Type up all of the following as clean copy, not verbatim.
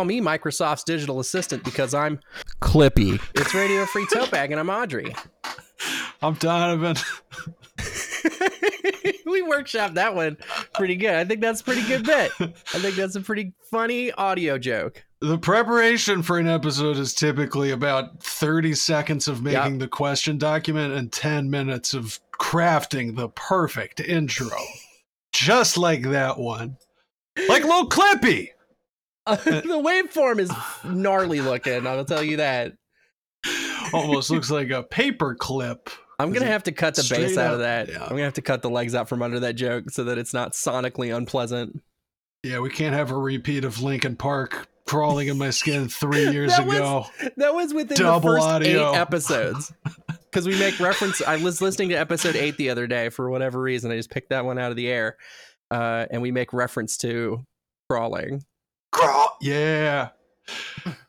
call me Microsoft's digital assistant because I'm Clippy. It's Radio Free Tote Bag, and I'm Audrey. I'm Donovan. We workshopped that one pretty good. I think that's a pretty good bit. I think that's a pretty funny audio joke. The preparation for an episode is typically about 30 seconds of making the question document and 10 minutes of crafting the perfect intro. Just like that one. Like Lil Clippy. The waveform is gnarly looking, I'll tell you that. Almost looks like a paper clip. I'm going to have to cut the bass out of that. Yeah. I'm going to have to cut the legs out from under that joke so that it's not sonically unpleasant. Yeah, we can't have a repeat of Linkin Park crawling in my skin 3 years ago. That was within the first audio. 8 episodes. Because we make reference. I was listening to episode 8 the other day for whatever reason. I just picked that one out of the air. And we make reference to crawling. Crawl! Yeah.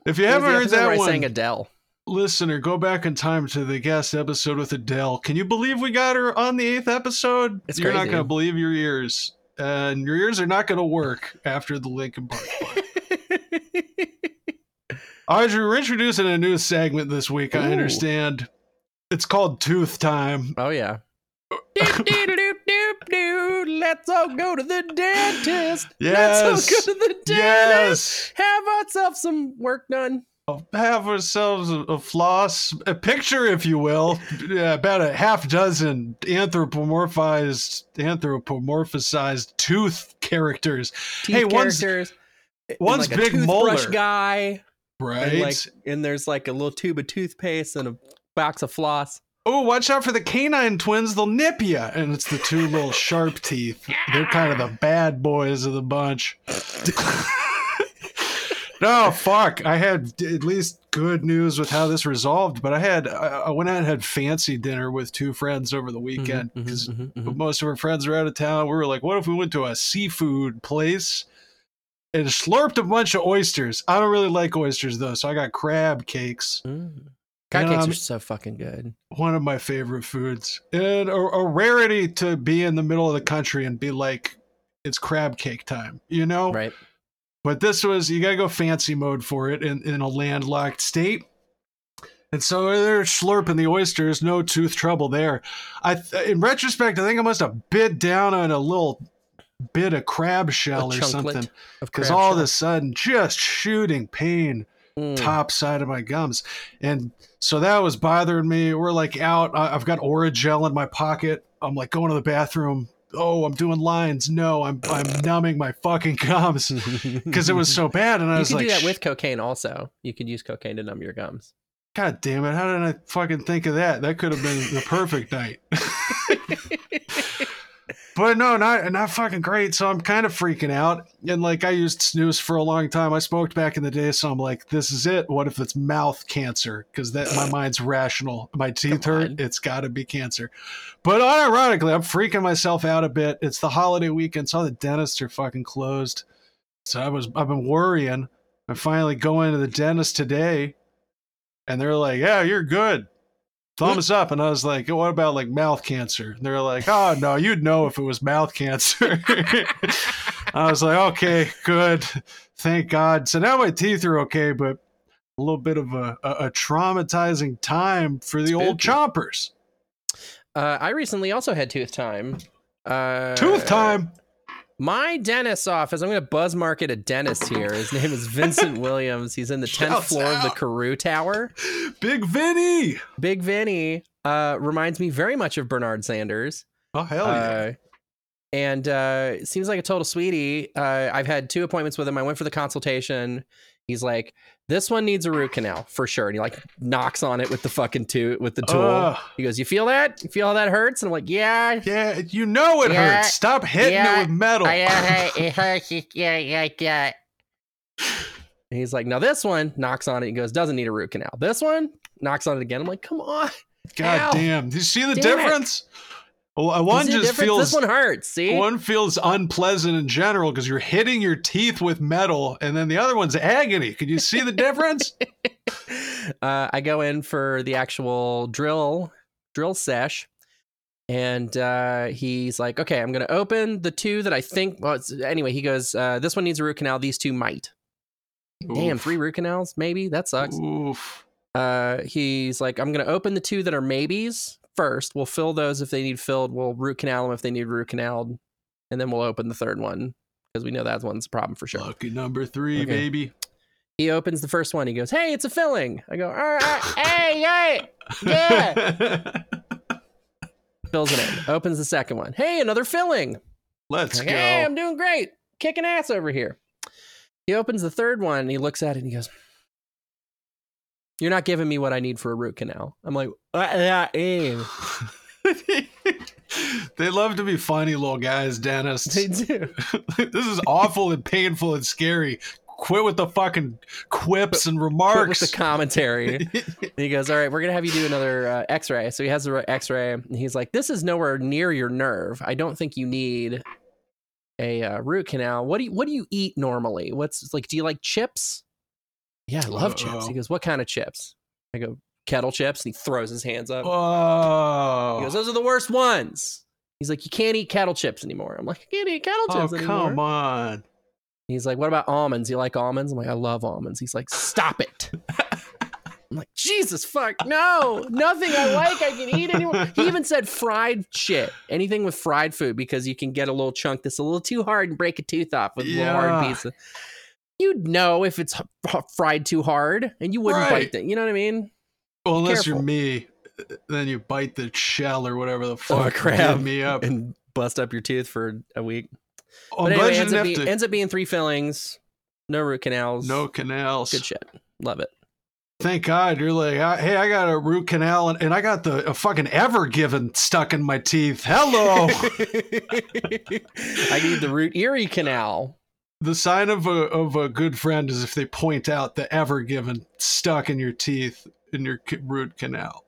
If you haven't heard that one. I sang Adele. Listener, go back in time to the guest episode with Adele. Can you believe we got her on the 8th episode? It's You're crazy. Not going to believe your ears. And your ears are not going to work after the Linkin Park part. Audrey, we're introducing a new segment this week. Ooh. I understand. It's called Tooth Time. Oh, yeah. Let's all go to the dentist. Yes. Let's all go to the dentist. Yes. Have ourselves some work done. Have ourselves a floss, a picture, if you will. Yeah, about a half dozen anthropomorphized tooth characters. One's like big molar guy, right? And there's like a little tube of toothpaste and a box of floss. Oh, watch out for the canine twins, they'll nip you. And it's the two little sharp teeth. They're kind of the bad boys of the bunch. No, fuck. I had at least good news with how this resolved, but I went out and had fancy dinner with two friends over the weekend because most of our friends were out of town. We were like, what if we went to a seafood place and slurped a bunch of oysters? I don't really like oysters, though, so I got crab cakes. Mm. Crab cakes are so fucking good. One of my favorite foods. And a rarity to be in the middle of the country and be like, it's crab cake time, you know? Right. But this was, you gotta go fancy mode for it in a landlocked state. And so they're slurping the oysters, no tooth trouble there. In retrospect, I think I must have bit down on a little bit of crab shell or something. Because all of a sudden, just shooting pain top side of my gums. And so that was bothering me. We're like out, I've got Orajel in my pocket. I'm like going to the bathroom. Oh, I'm doing lines. No, I'm numbing my fucking gums because it was so bad. And I was like, you can do that with cocaine also. You could use cocaine to numb your gums. God damn it. How did I fucking think of that? That could have been the perfect night. But no, not fucking great. So I'm kind of freaking out. And like I used snus for a long time. I smoked back in the day. So I'm like, this is it. What if it's mouth cancer? Because that my mind's rational. My teeth hurt. It's got to be cancer. But unironically, I'm freaking myself out a bit. It's the holiday weekend. So all the dentists are fucking closed. So I've been worrying. I finally go into the dentist today. And they're like, yeah, you're good. Thumbs up. And I was like, what about like mouth cancer? And they're like, oh no, you'd know if it was mouth cancer. I was like, okay, good, thank God. So now my teeth are okay, but a little bit of a traumatizing time for the Spooky. Old chompers. I recently also had tooth time. My dentist's office, I'm going to buzz market a dentist here. His name is Vincent Williams. He's in the 10th floor of the Karoo Tower. Big Vinny! Big Vinny reminds me very much of Bernard Sanders. Oh, hell yeah. And seems like a total sweetie. I've had 2 appointments with him. I went for the consultation. He's like, this one needs a root canal for sure. And he like knocks on it with the fucking with the tool. He goes, you feel that? You feel how that hurts? And I'm like, yeah. Yeah, you know it hurts. Stop hitting it with metal. It hurts. Yeah. And he's like, now this one, knocks on it and goes, doesn't need a root canal. This one, knocks on it again. I'm like, come on. God damn. Do you see the difference? Well, one just feels. This one hurts. See, one feels unpleasant in general because you're hitting your teeth with metal, and then the other one's agony. Can you see the difference? I go in for the actual drill sesh, and he's like, "Okay, I'm going to open the two that I think." Well, anyway, he goes, "This one needs a root canal. These two might." Damn, 3 root canals, maybe? That sucks. Oof. He's like, I'm going to open the 2 that are maybes first. We'll fill those if they need filled. We'll root canal them if they need root canaled. And then we'll open the 3rd one because we know that one's a problem for sure. Lucky number 3, okay, baby. He opens the 1st one. He goes, hey, it's a filling. I go, all right, hey, yeah. Fills it in. Opens the 2nd one. Hey, another filling. Let's go. Hey, I'm doing great. Kicking ass over here. He opens the 3rd one. And he looks at it and he goes, you're not giving me what I need for a root canal. I'm like, They love to be funny little guys, dentists. They do. This is awful and painful and scary. Quit with the fucking quips and remarks. Quit with the commentary. He goes, all right, we're going to have you do another x-ray. So he has the x-ray and he's like, this is nowhere near your nerve. I don't think you need a root canal. What do you eat normally? What's like, do you like chips? Yeah, I love chips. He goes, what kind of chips? I go, kettle chips. And he throws his hands up. Oh. He goes, those are the worst ones. He's like, you can't eat kettle chips anymore. I'm like, I can't eat kettle chips anymore. Oh, come on. He's like, what about almonds? You like almonds? I'm like, I love almonds. He's like, stop it. I'm like, Jesus fuck, no, nothing I like I can eat anymore. He even said fried shit, anything with fried food, because you can get a little chunk that's a little too hard and break a tooth off with a little hard piece. You'd know if it's fried too hard and you wouldn't bite it. You know what I mean? Well, unless you're me, then you bite the shell or whatever the fuck crab me up and bust up your tooth for a week. Oh, but anyway, ends up being 3 fillings, no root canals. No canals. Good shit. Love it. Thank God you're like, hey, I got a root canal and I got a fucking Ever Given stuck in my teeth. Hello. I need the root Erie canal. The sign of a good friend is if they point out the Ever Given stuck in your teeth in your root canal.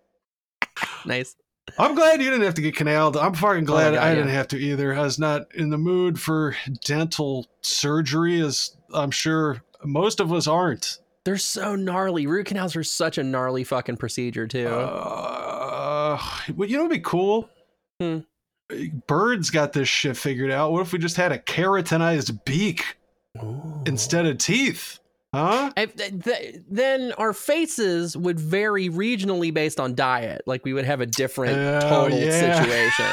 Nice. I'm glad you didn't have to get canaled. I'm fucking glad I didn't have to either. I was not in the mood for dental surgery, as I'm sure most of us aren't. They're so gnarly. Root canals are such a gnarly fucking procedure, too. Well, you know what would be cool? Hmm. Birds got this shit figured out. What if we just had a keratinized beak instead of teeth? Huh? Then our faces would vary regionally based on diet. Like we would have a different total situation.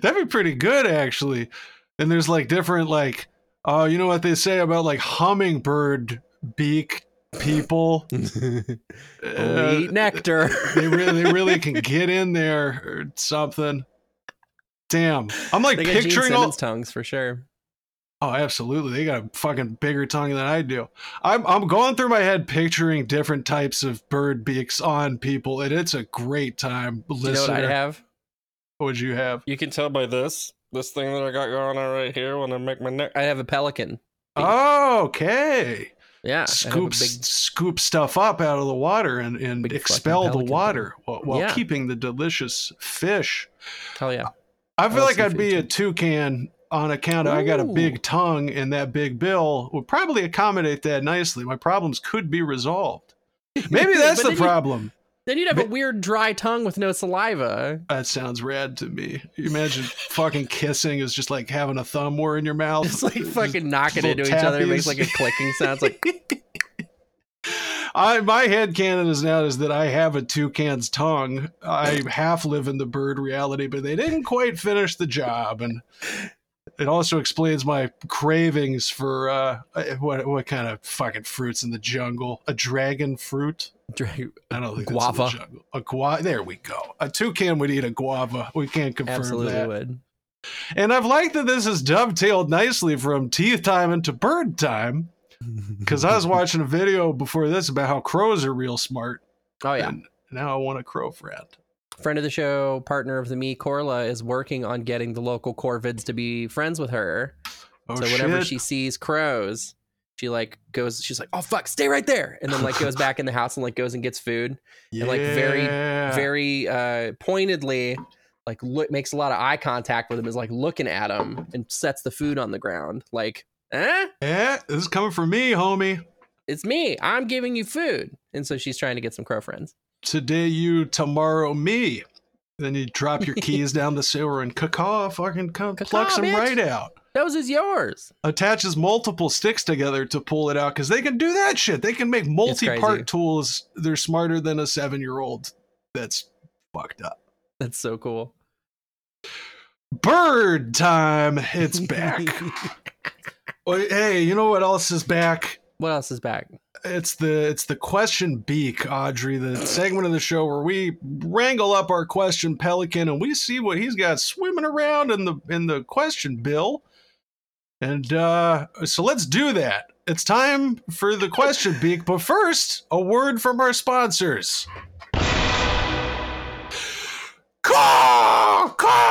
That'd be pretty good, actually. And there's like different, like, you know what they say about like hummingbird beak people? Eat nectar. they really can get in there or something. Damn, I'm like picturing all tongues for sure. Oh, absolutely. They got a fucking bigger tongue than I do. I'm going through my head picturing different types of bird beaks on people, and it's a great time listening. You know what I'd have? What would you have? You can tell by this thing that I got going on right here when I make my neck. I have a pelican beak. Oh, okay. Yeah. Scoop stuff up out of the water and expel the water while keeping the delicious fish. Hell yeah. I feel like I'd be a toucan. On account of I got a big tongue and that big bill would probably accommodate that nicely. My problems could be resolved. Maybe that's the problem. Then you'd have a weird dry tongue with no saliva. That sounds rad to me. You imagine fucking kissing is just like having a thumb war in your mouth. It's like fucking knocking into each other. It makes like a clicking sound. It's like... My headcanon is now that I have a toucan's tongue. I half live in the bird reality, but they didn't quite finish the job. And... it also explains my cravings for what kind of fucking fruits in the jungle. A dragon fruit? I don't think guava. That's in the jungle. A guava. There we go. A toucan would eat a guava. We can't confirm absolutely that. Absolutely would. And I've liked that this has dovetailed nicely from teeth time into bird time. Because I was watching a video before this about how crows are real smart. Oh, yeah. And now I want a crow friend. Friend of the show, partner of the me, Corla, is working on getting the local Corvids to be friends with her. Oh, so whenever she sees crows, she like goes, she's like, oh fuck, stay right there. And then like goes back in the house and like goes and gets food. Yeah. And like very, very pointedly, like makes a lot of eye contact with him, is like looking at him and sets the food on the ground. Like, eh? Yeah, this is coming from me, homie. It's me. I'm giving you food. And so she's trying to get some crow friends. Today you, tomorrow me. Then you drop your keys down the sewer and caw-caw, fucking plucks them right out. Those is yours. Attaches multiple sticks together to pull it out because they can do that shit. They can make multi-part tools. They're smarter than a 7-year-old. That's fucked up. That's so cool. Bird time. It's back. Hey, you know what else is back? What else is back? It's the question beak, Audrey, the segment of the show where we wrangle up our question pelican and we see what he's got swimming around in the question bill. And so let's do that. It's time for the question beak, but first, a word from our sponsors. Caw! Caw!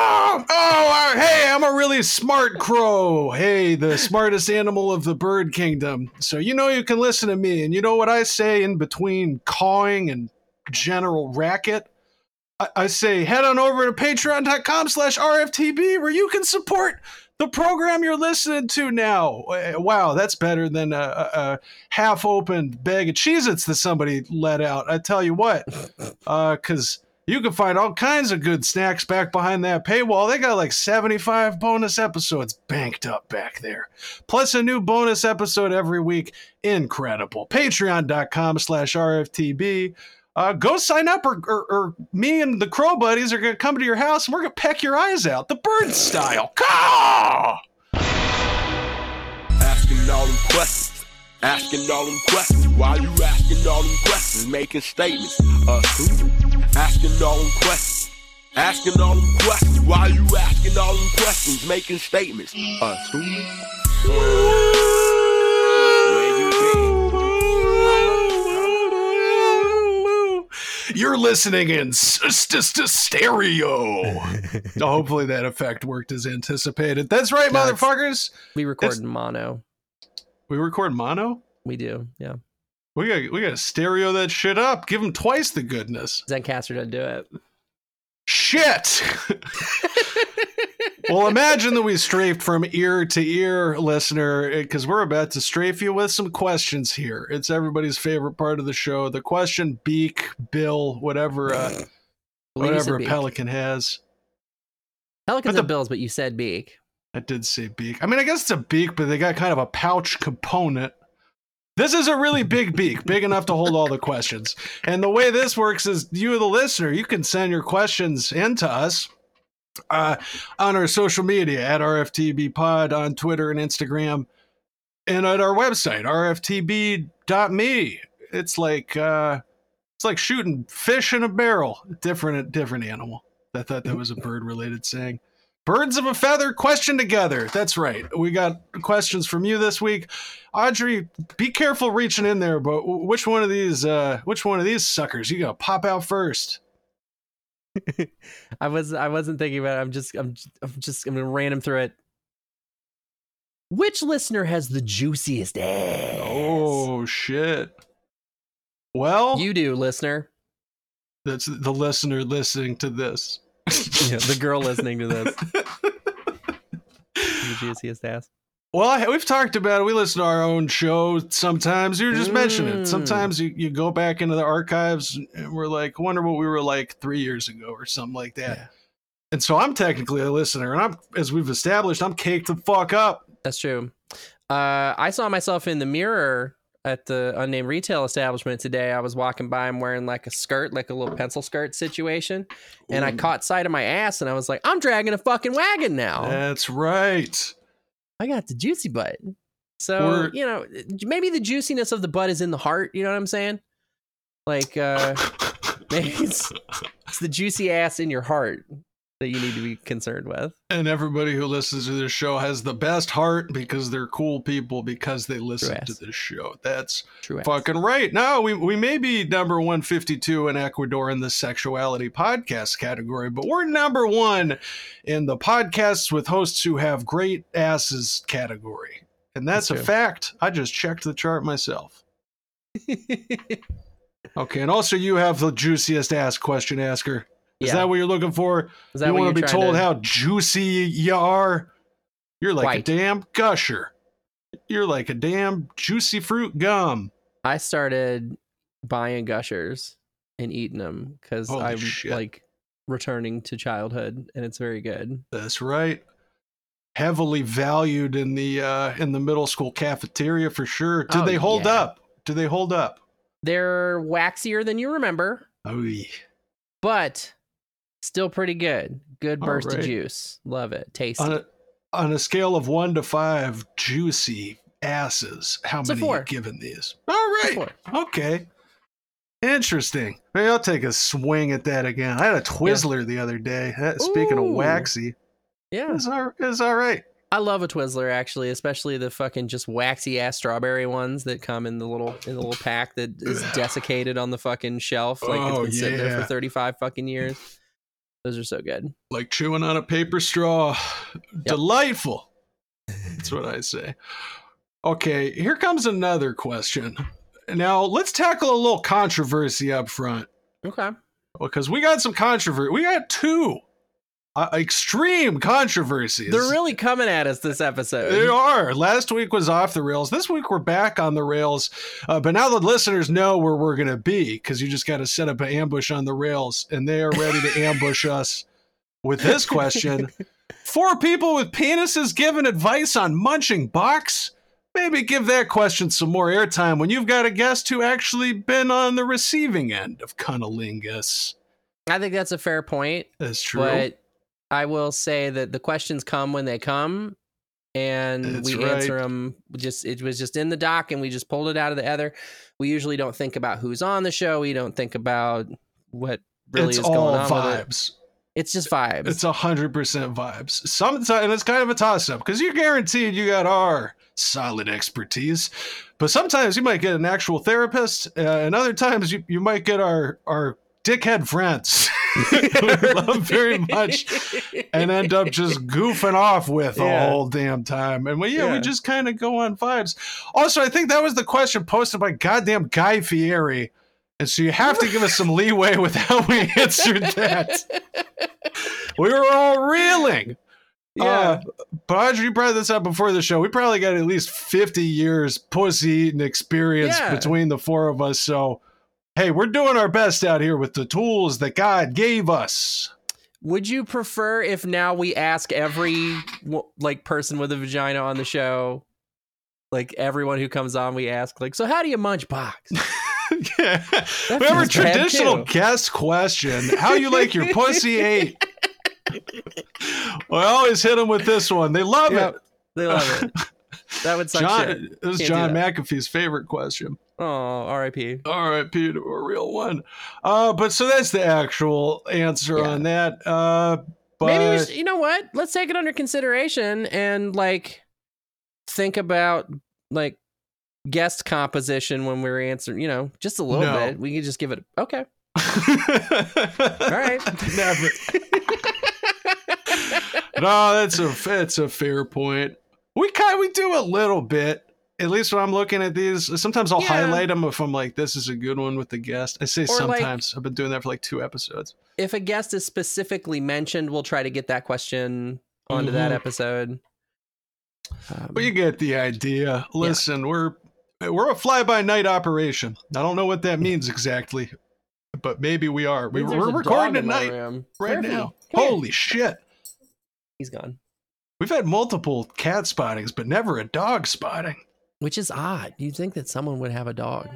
Oh, hey, I'm a really smart crow. Hey, the smartest animal of the bird kingdom. So you know you can listen to me, and you know what I say in between cawing and general racket? I say head on over to patreon.com/RFTB where you can support the program you're listening to now. Wow, that's better than a half-opened bag of Cheez-Its that somebody let out. I tell you what, because... you can find all kinds of good snacks back behind that paywall. They got like 75 bonus episodes banked up back there. Plus a new bonus episode every week. Incredible. Patreon.com/RFTB. Go sign up or me and the Crow Buddies are going to come to your house and we're going to peck your eyes out. The bird style. Caw! Asking all them questions. Asking all them questions. Why you asking all them questions? Making statements. Asking all them questions. Asking all them questions. Why you asking all them questions? Making statements. Assuming. Where you been? You're listening in stereo. Hopefully that effect worked as anticipated. That's right, no, motherfuckers. We record mono. We record mono? We do, yeah. We gotta stereo that shit up. Give them twice the goodness. Zencastr doesn't do it. Shit! Well, imagine that we strafed from ear to ear, listener, because we're about to strafe you with some questions here. It's everybody's favorite part of the show. The question, beak, bill, whatever a pelican has. Pelicans have bills, but you said beak. I did say beak. I mean, I guess it's a beak, but they got kind of a pouch component. This is a really big beak, big enough to hold all the questions. And the way this works is you, the listener, you can send your questions in to us on our social media at RFTB Pod on Twitter and Instagram and at our website, rftb.me. It's like shooting fish in a barrel. Different animal. I thought that was a bird-related saying. Birds of a feather question together. That's right. We got questions from you this week. Audrey, be careful reaching in there, but which one of these suckers you gonna pop out first? I wasn't thinking about it. I'm gonna random through it. Which listener has the juiciest ass? Oh shit. Well, you do, listener. That's the listener listening to this. Yeah, the girl listening to this. The juiciest ass. Well, we've talked about it. We listen to our own show sometimes. You were just mentioning it. Sometimes you go back into the archives and we're like, wonder what we were like 3 years ago or something like that. Yeah. And so I'm technically a listener, and as we've established, I'm caked the fuck up. That's true. I saw myself in the mirror at the unnamed retail establishment today. I was walking by, I'm wearing like a skirt, like a little pencil skirt situation. And I caught sight of my ass and I was like, I'm dragging a fucking wagon now. That's right. I got the juicy butt. So, you know, maybe the juiciness of the butt is in the heart. You know what I'm saying? Like, maybe it's the juicy ass in your heart that you need to be concerned with. And everybody who listens to this show has the best heart because they're cool people because they listen to this show. That's true fucking ass. Right. Now, we may be number 152 in Ecuador in the sexuality podcast category, but we're number one in the podcasts with hosts who have great asses category. And that's a fact. I just checked the chart myself. Okay. And also you have the juiciest ass question asker. Is that what you're looking for? Is that you want to be told how juicy you are? You're like a damn gusher. You're like a damn juicy fruit gum. I started buying Gushers and eating them because I'm like returning to childhood, and it's very good. That's right. Heavily valued in the middle school cafeteria for sure. Do they hold up? Do they hold up? They're waxier than you remember. Oh, yeah. But still pretty good. Good burst of juice. Love it. Tasty. On a scale of 1 to 5, juicy asses, how many are you giving these? All right. Okay. Interesting. Maybe I'll take a swing at that again. I had a Twizzler the other day. Speaking of waxy. Yeah. It's all right. I love a Twizzler, actually, especially the fucking just waxy ass strawberry ones that come in the little pack that is desiccated on the fucking shelf. Like it's been sitting there for 35 fucking years. Those are so good. Like chewing on a paper straw. Yep. Delightful. That's what I say. Okay, here comes another question. Now let's tackle a little controversy up front. Okay. Because we got some controversy. We got two. Extreme controversies. They're really coming at us this episode. They are. Last week was off the rails. This week we're back on the rails. But now the listeners know where we're going to be, because you just got to set up an ambush on the rails, and they are ready to ambush us with this question. 4 people with penises giving advice on munching box. Maybe give that question some more airtime when you've got a guest who actually been on the receiving end of cunnilingus. I think that's a fair point. That's true. But I will say that the questions come when they come, and answer them. It was just in the doc, and we just pulled it out of the ether. We usually don't think about who's on the show. We don't think about what really is going on. It's all vibes. It's just vibes. It's 100% vibes. Sometimes, and it's kind of a toss-up, because you're guaranteed you got our solid expertise, but sometimes you might get an actual therapist, and other times you might get our dickhead friends. We love very much and end up just goofing off with the whole damn time. And we just kind of go on vibes. Also, I think that was the question posted by goddamn Guy Fieri. And so you have to give us some leeway with how we answered that. We were all reeling. Yeah. But Audrey, you brought this up before the show. We probably got at least 50 years pussy eating experience between the four of us. So hey, we're doing our best out here with the tools that God gave us. Would you prefer if now we ask every person with a vagina on the show, like everyone who comes on, we ask so how do you munch box? Yeah, we have a traditional guest question. How you like your pussy ate? Well, I always hit them with this one. They love it. They love it. That would suck. It was John McAfee's favorite question. Oh, RIP. RIP to a real one. But so that's the actual answer on that. But maybe we should, you know what? Let's take it under consideration and think about guest composition when we're answering. You know, just a little bit. We can just give it. Okay. All right. Never. No, that's a fair point. We do a little bit. At least when I'm looking at these, sometimes I'll highlight them if I'm this is a good one with the guest. I say sometimes. I've been doing that for 2 episodes. If a guest is specifically mentioned, we'll try to get that question onto that episode. But you get the idea. Listen, we're a fly-by-night operation. I don't know what that means exactly, but maybe we are. We're recording at night right now. Holy shit. He's gone. We've had multiple cat spottings, but never a dog spotting. Which is odd. You'd think that someone would have a dog.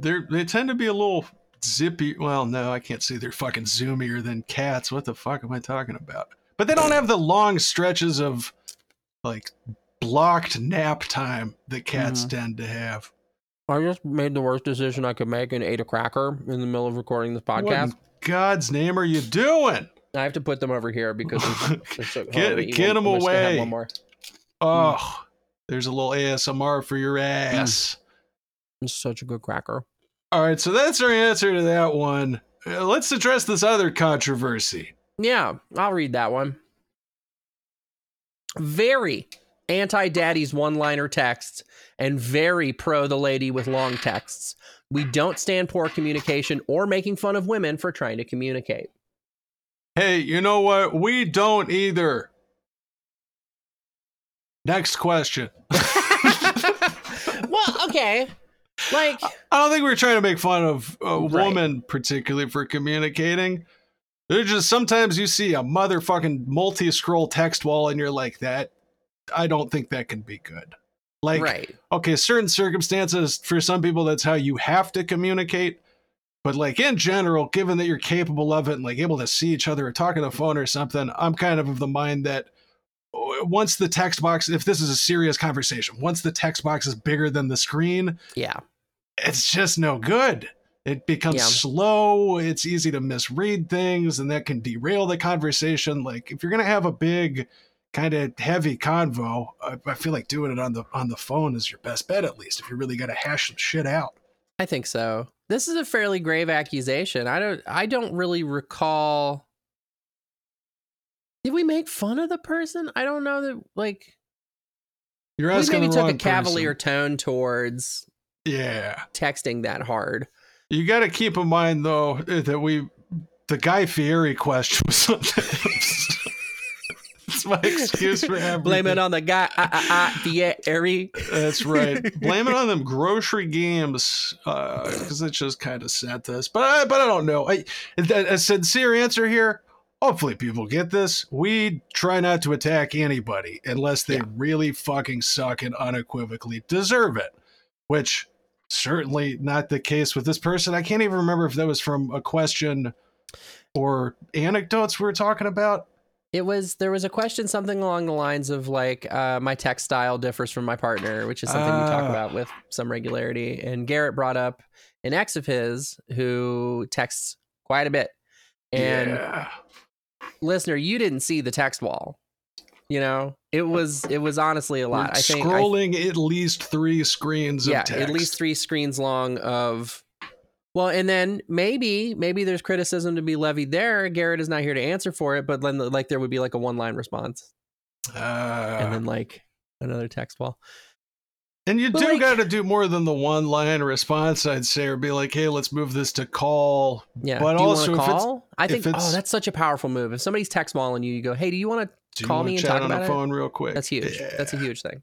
They tend to be a little zippy. Well, no, I can't say they're fucking zoomier than cats. What the fuck am I talking about? But they don't have the long stretches of blocked nap time that cats tend to have. I just made the worst decision I could make and ate a cracker in the middle of recording this podcast. What in God's name are you doing? I have to put them over here because they're so get them away. One more. Oh. There's a little ASMR for your ass. It's such a good cracker. All right, so that's our answer to that one. Let's address this other controversy. Yeah, I'll read that one. Very anti-daddy's one-liner texts and very pro the lady with long texts. We don't stand poor communication or making fun of women for trying to communicate. Hey, you know what? We don't either. Next question. Well, okay. I don't think we're trying to make fun of a woman particularly for communicating. There's just sometimes you see a motherfucking multi-scroll text wall and you're like, that, I don't think that can be good. Like, right. Okay, certain circumstances, for some people, that's how you have to communicate. But like in general, given that you're capable of it and like able to see each other or talk on the phone or something, I'm kind of the mind that once the text box, if this is a serious conversation, once the text box is bigger than the screen, yeah, it's just no good. It becomes slow. It's easy to misread things, and that can derail the conversation. Like if you're going to have a big kind of heavy convo, I feel like doing it on the phone is your best bet, at least if you really got to hash some shit out. I think so. This is a fairly grave accusation. I don't really recall. Did we make fun of the person? I don't know that, like, you're asking we maybe the wrong took a cavalier person. Tone towards texting that hard. You got to keep in mind, though, that the Guy Fieri question was something. It's my excuse for everything. Blame it on the Guy Fieri. That's right. Blame it on them grocery games, because it just kind of set this. But I don't know. A sincere answer here. Hopefully people get this. We try not to attack anybody unless they really fucking suck and unequivocally deserve it, which... certainly not the case with this person. I can't even remember if that was from a question or anecdotes we were talking about. There was a question, something along the lines of like, my text style differs from my partner, which is something we talk about with some regularity. And Garrett brought up an ex of his who texts quite a bit. And listener, you didn't see the text wall. You know, it was honestly a lot. I think at least three screens. Yeah, of text. At least three screens long of. Well, and then maybe there's criticism to be levied there. Garrett is not here to answer for it, but then like there would be like a one line response, and then like another text wall. And you got to do more than the one line response, I'd say, or be like, hey, let's move this to call. Yeah. But do you also, want to call? I think that's such a powerful move. If somebody's text walling you, you go, hey, do you want to? Call me and talk on the phone real quick. That's huge. Yeah. That's a huge thing.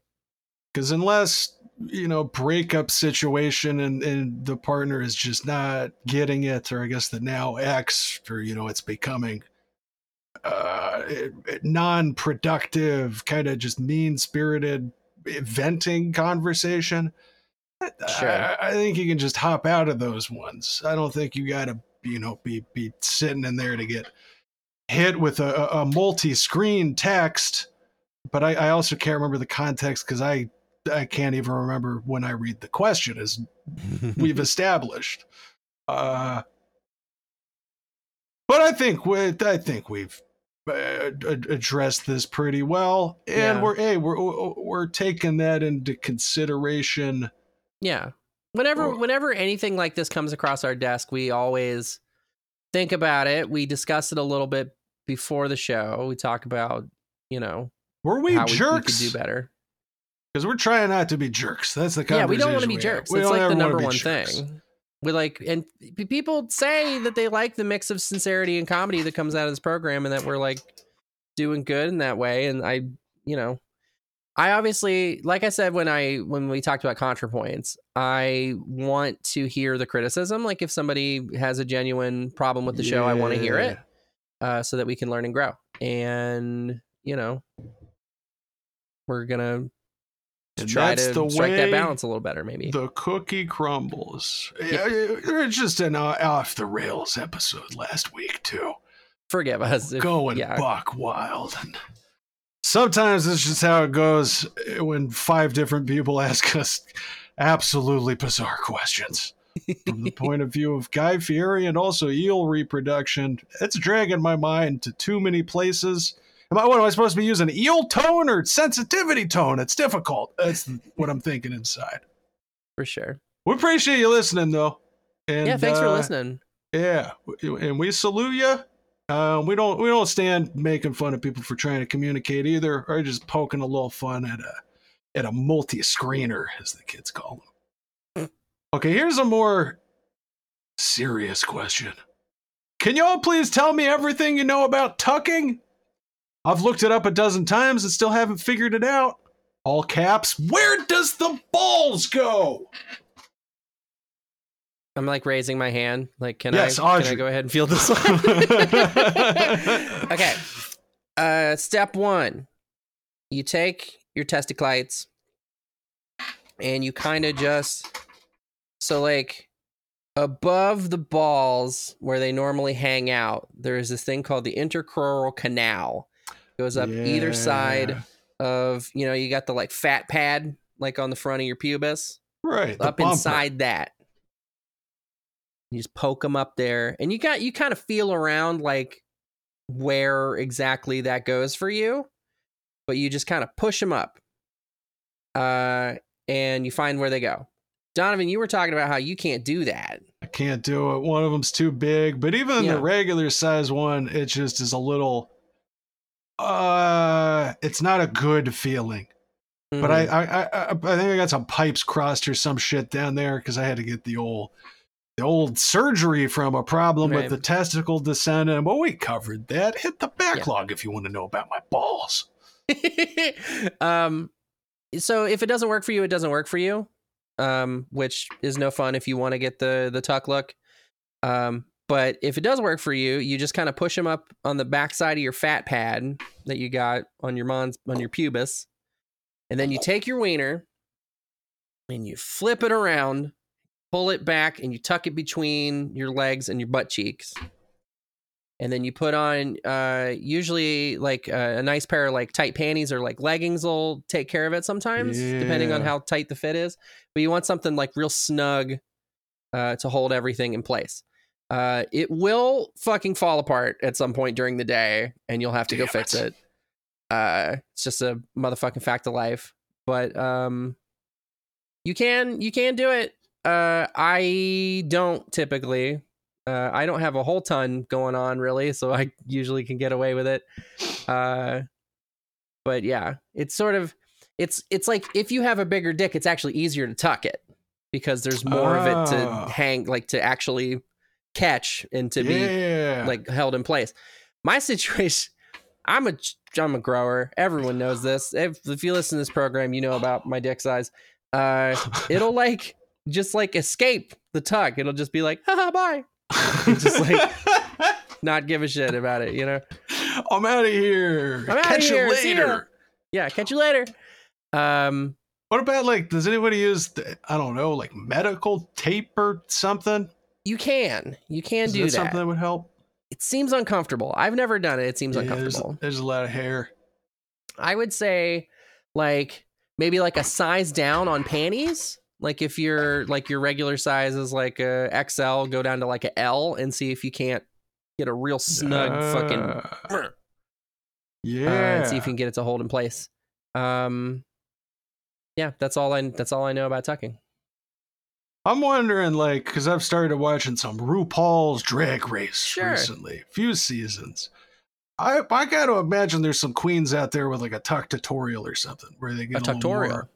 Because unless, you know, breakup situation and the partner is just not getting it, or I guess the now ex, or, you know, it's becoming non-productive, kind of just mean-spirited, venting conversation. Sure. I think you can just hop out of those ones. I don't think you got to, you know, be sitting in there to get hit with a multi-screen text, but I also can't remember the context because I can't even remember when I read the question, as we've established. But I think we've addressed this pretty well, and we're taking that into consideration. Yeah, whenever anything like this comes across our desk, we always think about it. We discuss it a little bit before the show. We talk about, you know, were we how jerks? We could do better, because we're trying not to be jerks. That's the conversation. Yeah, we don't want to be jerks. It's like the number one thing. We like, and people say that they like the mix of sincerity and comedy that comes out of this program, and that we're like doing good in that way. And I, you know, I obviously, like I said, when we talked about ContraPoints, I want to hear the criticism. Like if somebody has a genuine problem with the show, I want to hear it, so that we can learn and grow. And, you know, we're going to try to strike that balance a little better. Maybe the cookie crumbles. Yeah. It's just an off the rails episode last week too. Forgive us. Going buck wild. Sometimes it's just how it goes when five different people ask us absolutely bizarre questions from the point of view of Guy Fieri and also eel reproduction. It's dragging my mind to too many places. Am I supposed to be using eel tone or sensitivity tone? It's difficult. That's what I'm thinking inside. For sure. We appreciate you listening, though. And, thanks for listening. Yeah, and we salute you. We don't stand making fun of people for trying to communicate either, or just poking a little fun at a multi-screener, as the kids call them. Okay, here's a more serious question. Can y'all please tell me everything you know about tucking? I've looked it up a dozen times and still haven't figured it out. All caps, where does the balls go? I'm like raising my hand. Like, can I go ahead and field this one? Okay. Step one, you take your testiclites and you kind of just, so like above the balls where they normally hang out, there is this thing called the intercrural canal. It goes up either side of, you know, you got the like fat pad, like on the front of your pubis. Right. Up inside that. You just poke them up there and you kind of feel around like where exactly that goes for you, but you just kind of push them up and you find where they go. Donovan, you were talking about how you can't do that. I can't do it. One of them's too big, but even the regular size one, it just is a little, it's not a good feeling. Mm-hmm. But I think I got some pipes crossed or some shit down there because I had to get the old surgery from a problem with the testicle descendant. Well, we covered that. Hit the backlog if you want to know about my balls. So if it doesn't work for you, it doesn't work for you, which is no fun if you want to get the tuck look. But if it does work for you, you just kind of push them up on the backside of your fat pad that you got on your pubis. And then you take your wiener and you flip it around, pull it back, and you tuck it between your legs and your butt cheeks. And then you put on usually like a nice pair of like tight panties or like leggings will take care of it sometimes, depending on how tight the fit is. But you want something like real snug to hold everything in place. It will fucking fall apart at some point during the day and you'll have to go fix it. It's just a motherfucking fact of life. But you can do it. I don't typically, I don't have a whole ton going on really, so I usually can get away with it. But yeah, it's sort of, it's like if you have a bigger dick, it's actually easier to tuck it because there's more of it to hang, like to actually catch and to be like held in place. My situation, I'm a grower. Everyone knows this. If you listen to this program, you know about my dick size. It'll like, just like escape the tuck. It'll just be like, haha, bye. Just like not give a shit about it, you know? I'm out of here. Catch you later. Yeah, catch you later. What about like, does anybody use, I don't know, like medical tape or something? You can do that. Is that something that would help? It seems uncomfortable. I've never done it. It seems uncomfortable. There's a lot of hair. I would say like maybe like a size down on panties. Like if you're like your regular size is like a XL, go down to like a L and see if you can't get a real snug fucking. And see if you can get it to hold in place. Yeah, that's all I know about tucking. I'm wondering like, cause I've started watching some RuPaul's Drag Race recently, a few seasons. I got to imagine there's some queens out there with like a tuck tutorial or something where they get a little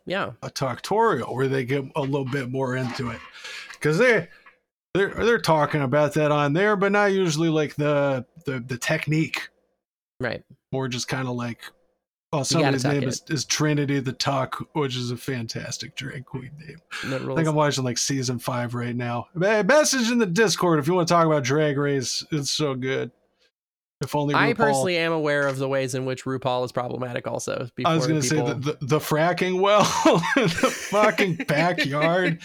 bit more into it because they're talking about that on there, but not usually like the technique, right? More just kind of like, somebody's name is Trinity the Tuck, which is a fantastic drag queen name. I think I'm watching like season 5 right now. Hey, message in the Discord if you want to talk about Drag Race. It's so good. If only RuPaul... I personally am aware of the ways in which RuPaul is problematic also. I was going to say the fracking well, the fucking backyard.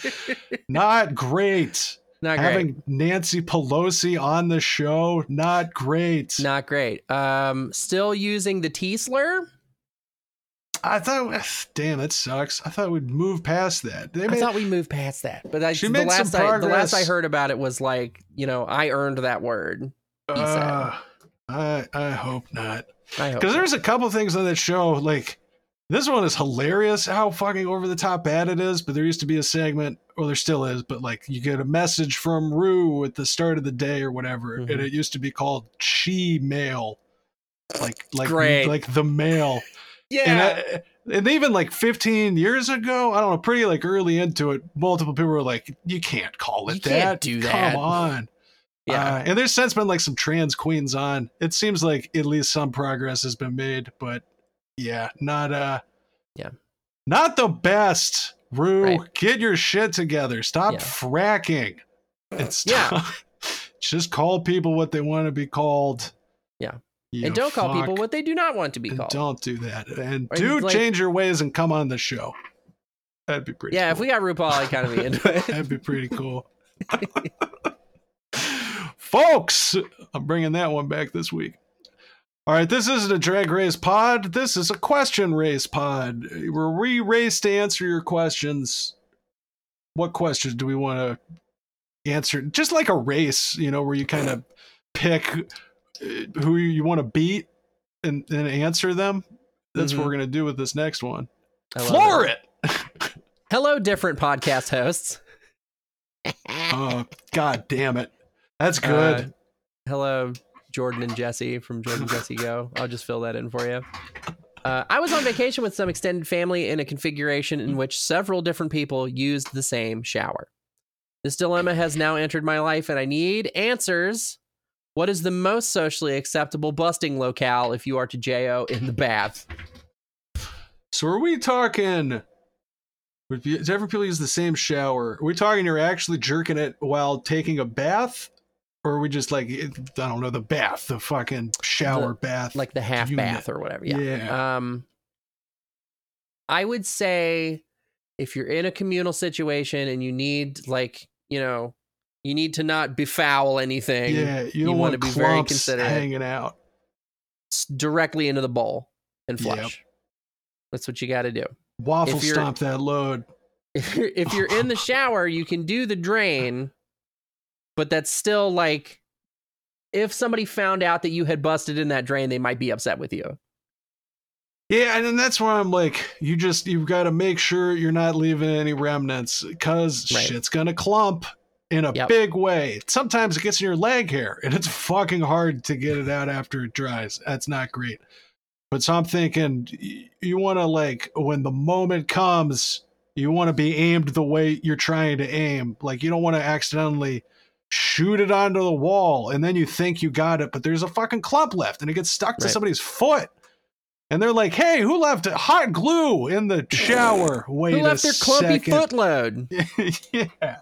Not great. Not great. Having Nancy Pelosi on the show. Not great. Not great. Still using the Twizzler. I thought, damn, that sucks. I thought we'd move past that. But the last I heard about it was like, you know, I earned that word. I hope not. Because there's a couple things on that show. Like this one is hilarious how fucking over the top bad it is. But there used to be a segment, or there still is, but like you get a message from Rue at the start of the day or whatever, and it used to be called She Mail, like the mail. Yeah, and even like 15 years ago, I don't know, pretty like early into it, multiple people were like, "You can't call it that. Can't do that. Come on." Yeah, and there's since been like some trans queens on. It seems like at least some progress has been made, but not the best. Rue, get your shit together. Stop fracking. It's tough. Just call people what they want to be called. Yeah. You and don't call people what they do not want to be called. Don't do that. And or do change your ways and come on the show. That'd be pretty cool. Yeah, if we got RuPaul, I'd kind of be into it. That'd be pretty cool. Folks, I'm bringing that one back this week. All right, this isn't a drag race pod. This is a question race pod, where we race to answer your questions. What questions do we want to answer? Just like a race, you know, where you kind of pick who you want to beat and answer them. That's what we're going to do with this next one. Floor it. Hello, different podcast hosts. Oh, God damn it. That's good. Hello, Jordan and Jesse from Jordan Jesse Go. I'll just fill that in for you. I was on vacation with some extended family in a configuration in which several different people used the same shower. This dilemma has now entered my life and I need answers. What is the most socially acceptable busting locale if you are to J.O. in the bath? So are we talking... Different people use the same shower. Are we talking you're actually jerking it while taking a bath? Or are we just like, I don't know, the bath, the fucking shower bath. Like the half unit. Bath or whatever. Yeah. I would say if you're in a communal situation and you need like, you know, you need to not befoul anything. Yeah, you don't want to be very considerate. Hanging out. Directly into the bowl and flush. Yep. That's what you got to do. Waffle stomp that load. If you're in the shower, you can do the drain, but that's still like, if somebody found out that you had busted in that drain, they might be upset with you. Yeah, and then that's where I'm like, you've got to make sure you're not leaving any remnants, because shit's gonna clump in a big way. Sometimes it gets in your leg hair, and it's fucking hard to get it out after it dries. That's not great. But so I'm thinking you want to, like, when the moment comes, you want to be aimed the way you're trying to aim. Like, you don't want to accidentally shoot it onto the wall and then you think you got it, but there's a fucking clump left and it gets stuck to somebody's foot. And they're like, hey, who left hot glue in the shower? Wait a second. Who left their clumpy footload? Yeah.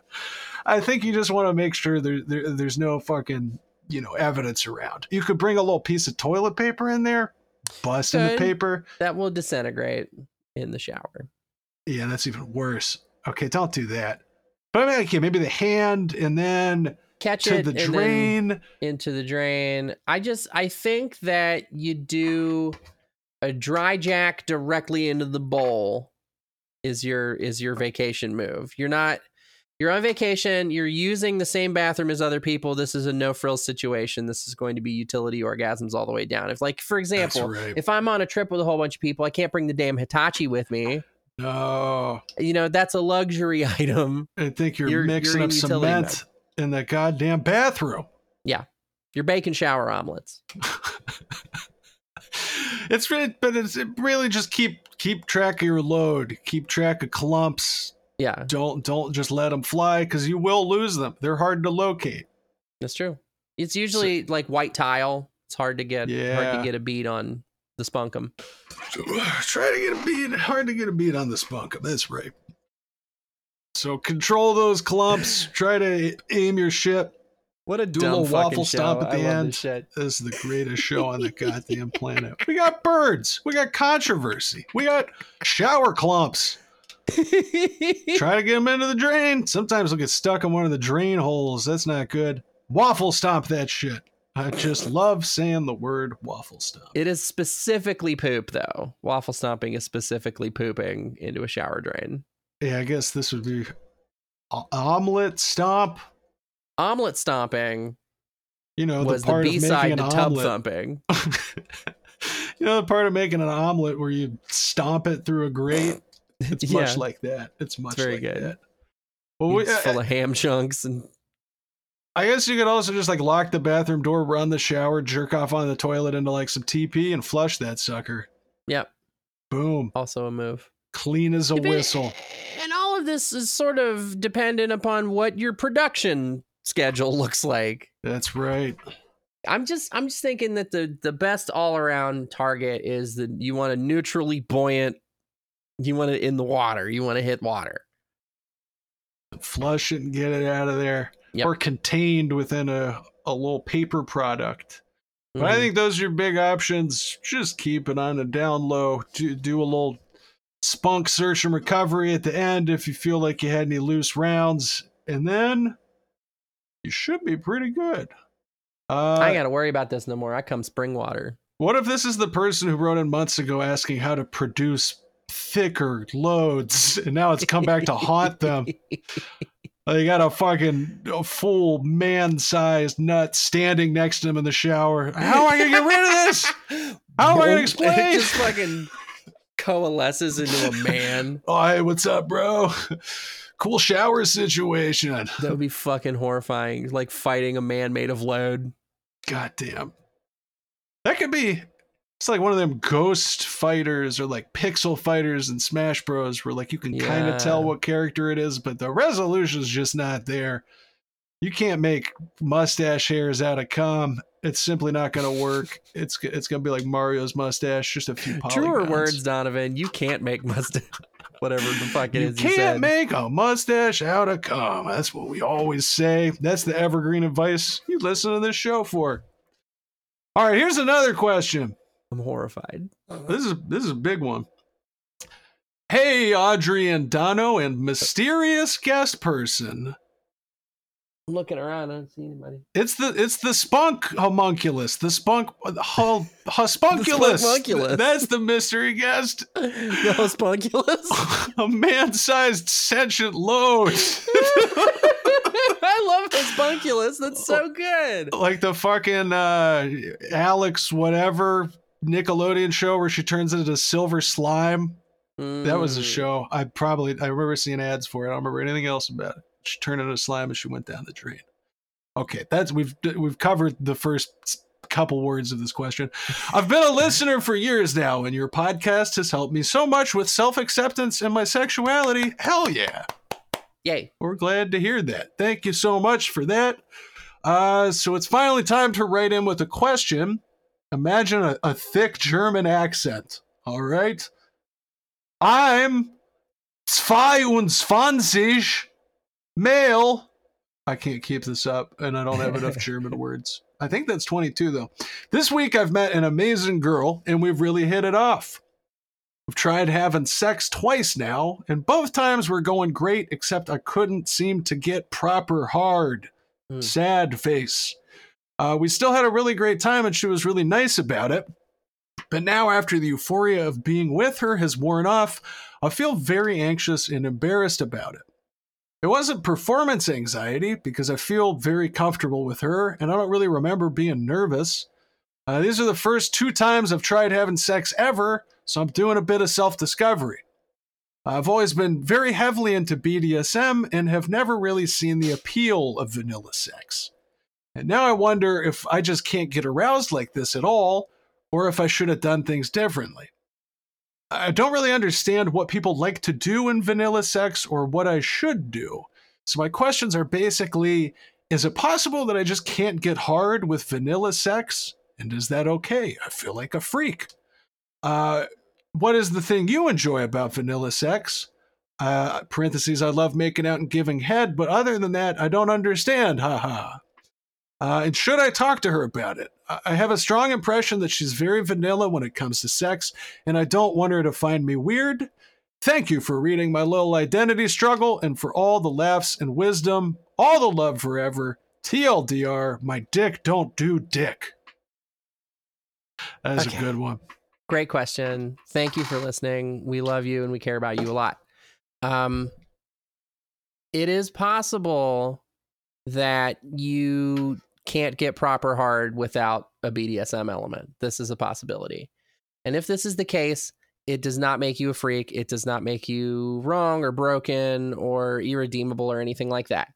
I think you just want to make sure there's no fucking, you know, evidence around. You could bring a little piece of toilet paper in there. Bust in the paper that will disintegrate in the shower. Yeah, that's even worse. Okay, don't do that. But I mean, okay, maybe the hand and then catch it to the drain. Into the drain. I think that you do a dry jack directly into the bowl is your vacation move. You're on vacation. You're using the same bathroom as other people. This is a no-frills situation. This is going to be utility orgasms all the way down. If, like, for example, if I'm on a trip with a whole bunch of people, I can't bring the damn Hitachi with me. No. You know, that's a luxury item. I think you're mixing up cement in the goddamn bathroom. Yeah. You're baking shower omelets. It's really just keep track of your load. Keep track of clumps. Yeah. Don't just let them fly, because you will lose them. They're hard to locate. That's true. It's usually like white tile. It's hard to get a bead on the spunkum. Hard to get a bead on the spunkum. That's right. So control those clumps. Try to aim your ship. What a dual waffle stomp at the end. This is the greatest show on the goddamn planet. We got birds. We got controversy. We got shower clumps. Try to get them into the drain. Sometimes they'll get stuck in one of the drain holes. That's not good. Waffle stomp that shit. I just love saying the word waffle stomp. It is specifically poop, though. Waffle stomping is specifically pooping into a shower drain. Yeah, I guess this would be omelet stomp. Omelet stomping, you know, was the B-side to tub thumping. You know, the part of making an omelet where you stomp it through a grate. It's much like that. It's very like good. That. Well, it's full of ham chunks, and I guess you could also just like lock the bathroom door, run the shower, jerk off on the toilet into like some TP, and flush that sucker. Yep. Boom. Also a move. Clean as a whistle. And all of this is sort of dependent upon what your production schedule looks like. That's right. I'm just thinking that the best all around target is that you want a neutrally buoyant. You want it in the water. You want to hit water. Flush it and get it out of there. yep. or contained within a little paper product. But I think those are your big options. Just keep it on a down low. Do a little spunk search and recovery at the end if you feel like you had any loose rounds. And then you should be pretty good. I ain't got to worry about this no more. I come spring water. What if this is the person who wrote in months ago asking how to produce thicker loads, and now it's come back to haunt them? They got a fucking full man-sized nut standing next to him in the shower. How am I gonna get rid of this? How am I gonna explain? It just fucking coalesces into a man. Oh, hey, what's up, bro? Cool shower situation. That would be fucking horrifying. Like fighting a man made of load. Goddamn. That could be. It's like one of them ghost fighters or like pixel fighters in Smash Bros where like you can kind of tell what character it is, but the resolution's just not there. You can't make mustache hairs out of cum. It's simply not going to work. It's going to be like Mario's mustache, just a few polygons. Truer words, Donovan. You can't make mustache. Whatever the fuck it is you said. You can't make a mustache out of cum. That's what we always say. That's the evergreen advice you listen to this show for. All right, here's another question. I'm horrified. This is a big one. Hey, Audrey and Dono and mysterious guest person. I'm looking around, I don't see anybody. It's the spunk homunculus, the spunk huspunculus. The spunk. That's the mystery guest. The huspunculus, a man-sized sentient load. I love huspunculus. That's so good. Like the fucking Alex whatever Nickelodeon show where she turns into silver slime. That was a show. I remember seeing ads for it. I don't remember anything else about it. She turned into slime as she went down the drain. Okay, we've covered the first couple words of this question. I've been a listener for years now, and your podcast has helped me so much with self-acceptance and my sexuality. Hell yeah. Yay. We're glad to hear that. Thank you so much for that. So it's finally time to write in with a question. Imagine a thick German accent. All right. I'm 22, male. I can't keep this up, and I don't have enough German words. I think that's 22, though. This week I've met an amazing girl, and we've really hit it off. We've tried having sex twice now, and both times we're going great, except I couldn't seem to get proper hard. Sad face. We still had a really great time, and she was really nice about it. But now, after the euphoria of being with her has worn off, I feel very anxious and embarrassed about it. It wasn't performance anxiety, because I feel very comfortable with her, and I don't really remember being nervous. These are the first 2 times I've tried having sex ever, so I'm doing a bit of self-discovery. I've always been very heavily into BDSM and have never really seen the appeal of vanilla sex. And now I wonder if I just can't get aroused like this at all, or if I should have done things differently. I don't really understand what people like to do in vanilla sex or what I should do. So my questions are basically, is it possible that I just can't get hard with vanilla sex? And is that okay? I feel like a freak. What is the thing you enjoy about vanilla sex? (I love making out and giving head, but other than that, I don't understand. Haha. And should I talk to her about it? I have a strong impression that she's very vanilla when it comes to sex, and I don't want her to find me weird. Thank you for reading my little identity struggle and for all the laughs and wisdom. All the love forever. TLDR, my dick don't do dick. That's a good one. Great question. Thank you for listening. We love you and we care about you a lot. It is possible that you can't get proper hard without a BDSM element. This is a possibility. And if this is the case, it does not make you a freak. It does not make you wrong or broken or irredeemable or anything like that.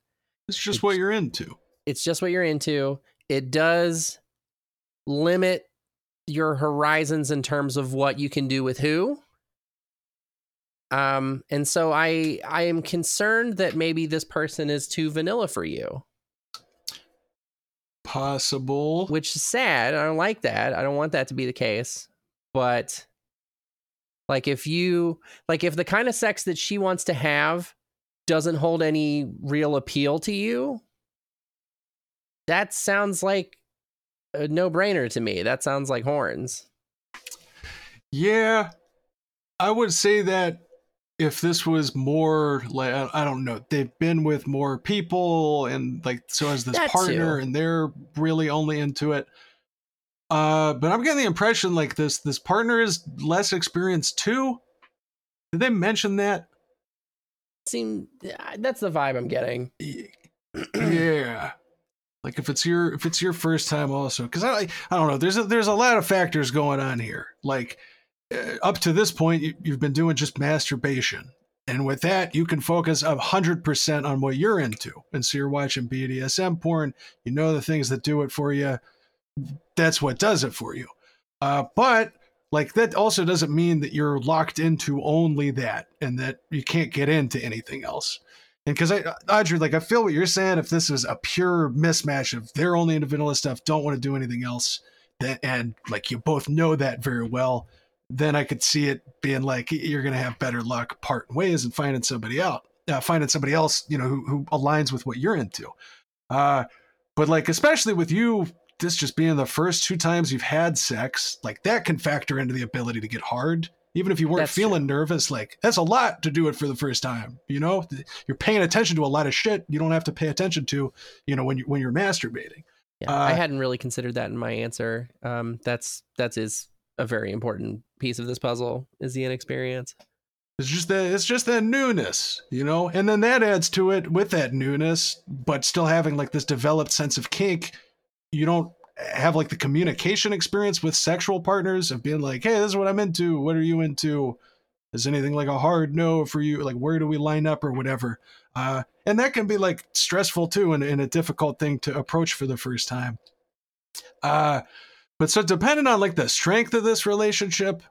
It's just what you're into. It's just what you're into. It does limit your horizons in terms of what you can do with who. And so I am concerned that maybe this person is too vanilla for you. Possible. Which is sad. I don't like that. I don't want that to be the case. But like if the kind of sex that she wants to have doesn't hold any real appeal to you, That sounds like a no-brainer to me. That sounds like horns. Yeah, I would say that if this was more like, I don't know, they've been with more people and like, so has this partner and they're really only into it. But I'm getting the impression like this partner is less experienced too. Did they mention that? That's the vibe I'm getting. Yeah. Like if it's your first time also, cause I don't know. There's a lot of factors going on here. Like, up to this point, you've been doing just masturbation. And with that, you can focus 100% on what you're into. And so you're watching BDSM porn. You know the things that do it for you. That's what does it for you. But like that also doesn't mean that you're locked into only that and that you can't get into anything else. And because Audrey, like I feel what you're saying, if this is a pure mismatch of they're only into vanilla stuff, don't want to do anything else, and like you both know that very well, then I could see it being like, you're going to have better luck parting ways and finding somebody else, you know, who aligns with what you're into. But like, especially with you, this just being the first two times you've had sex, like that can factor into the ability to get hard. Even if you weren't feeling nervous, like that's a lot to do it for the first time. You know, you're paying attention to a lot of shit you don't have to pay attention to, you know, when you're masturbating. Yeah, I hadn't really considered that in my answer. That's a very important piece of this puzzle is the inexperience. It's just that newness, you know, and then that adds to it with that newness, but still having like this developed sense of kink. You don't have like the communication experience with sexual partners of being like, hey, this is what I'm into. What are you into? Is anything like a hard no for you? Like, where do we line up or whatever? And that can be like stressful too. And a difficult thing to approach for the first time. But so depending on like the strength of this relationship,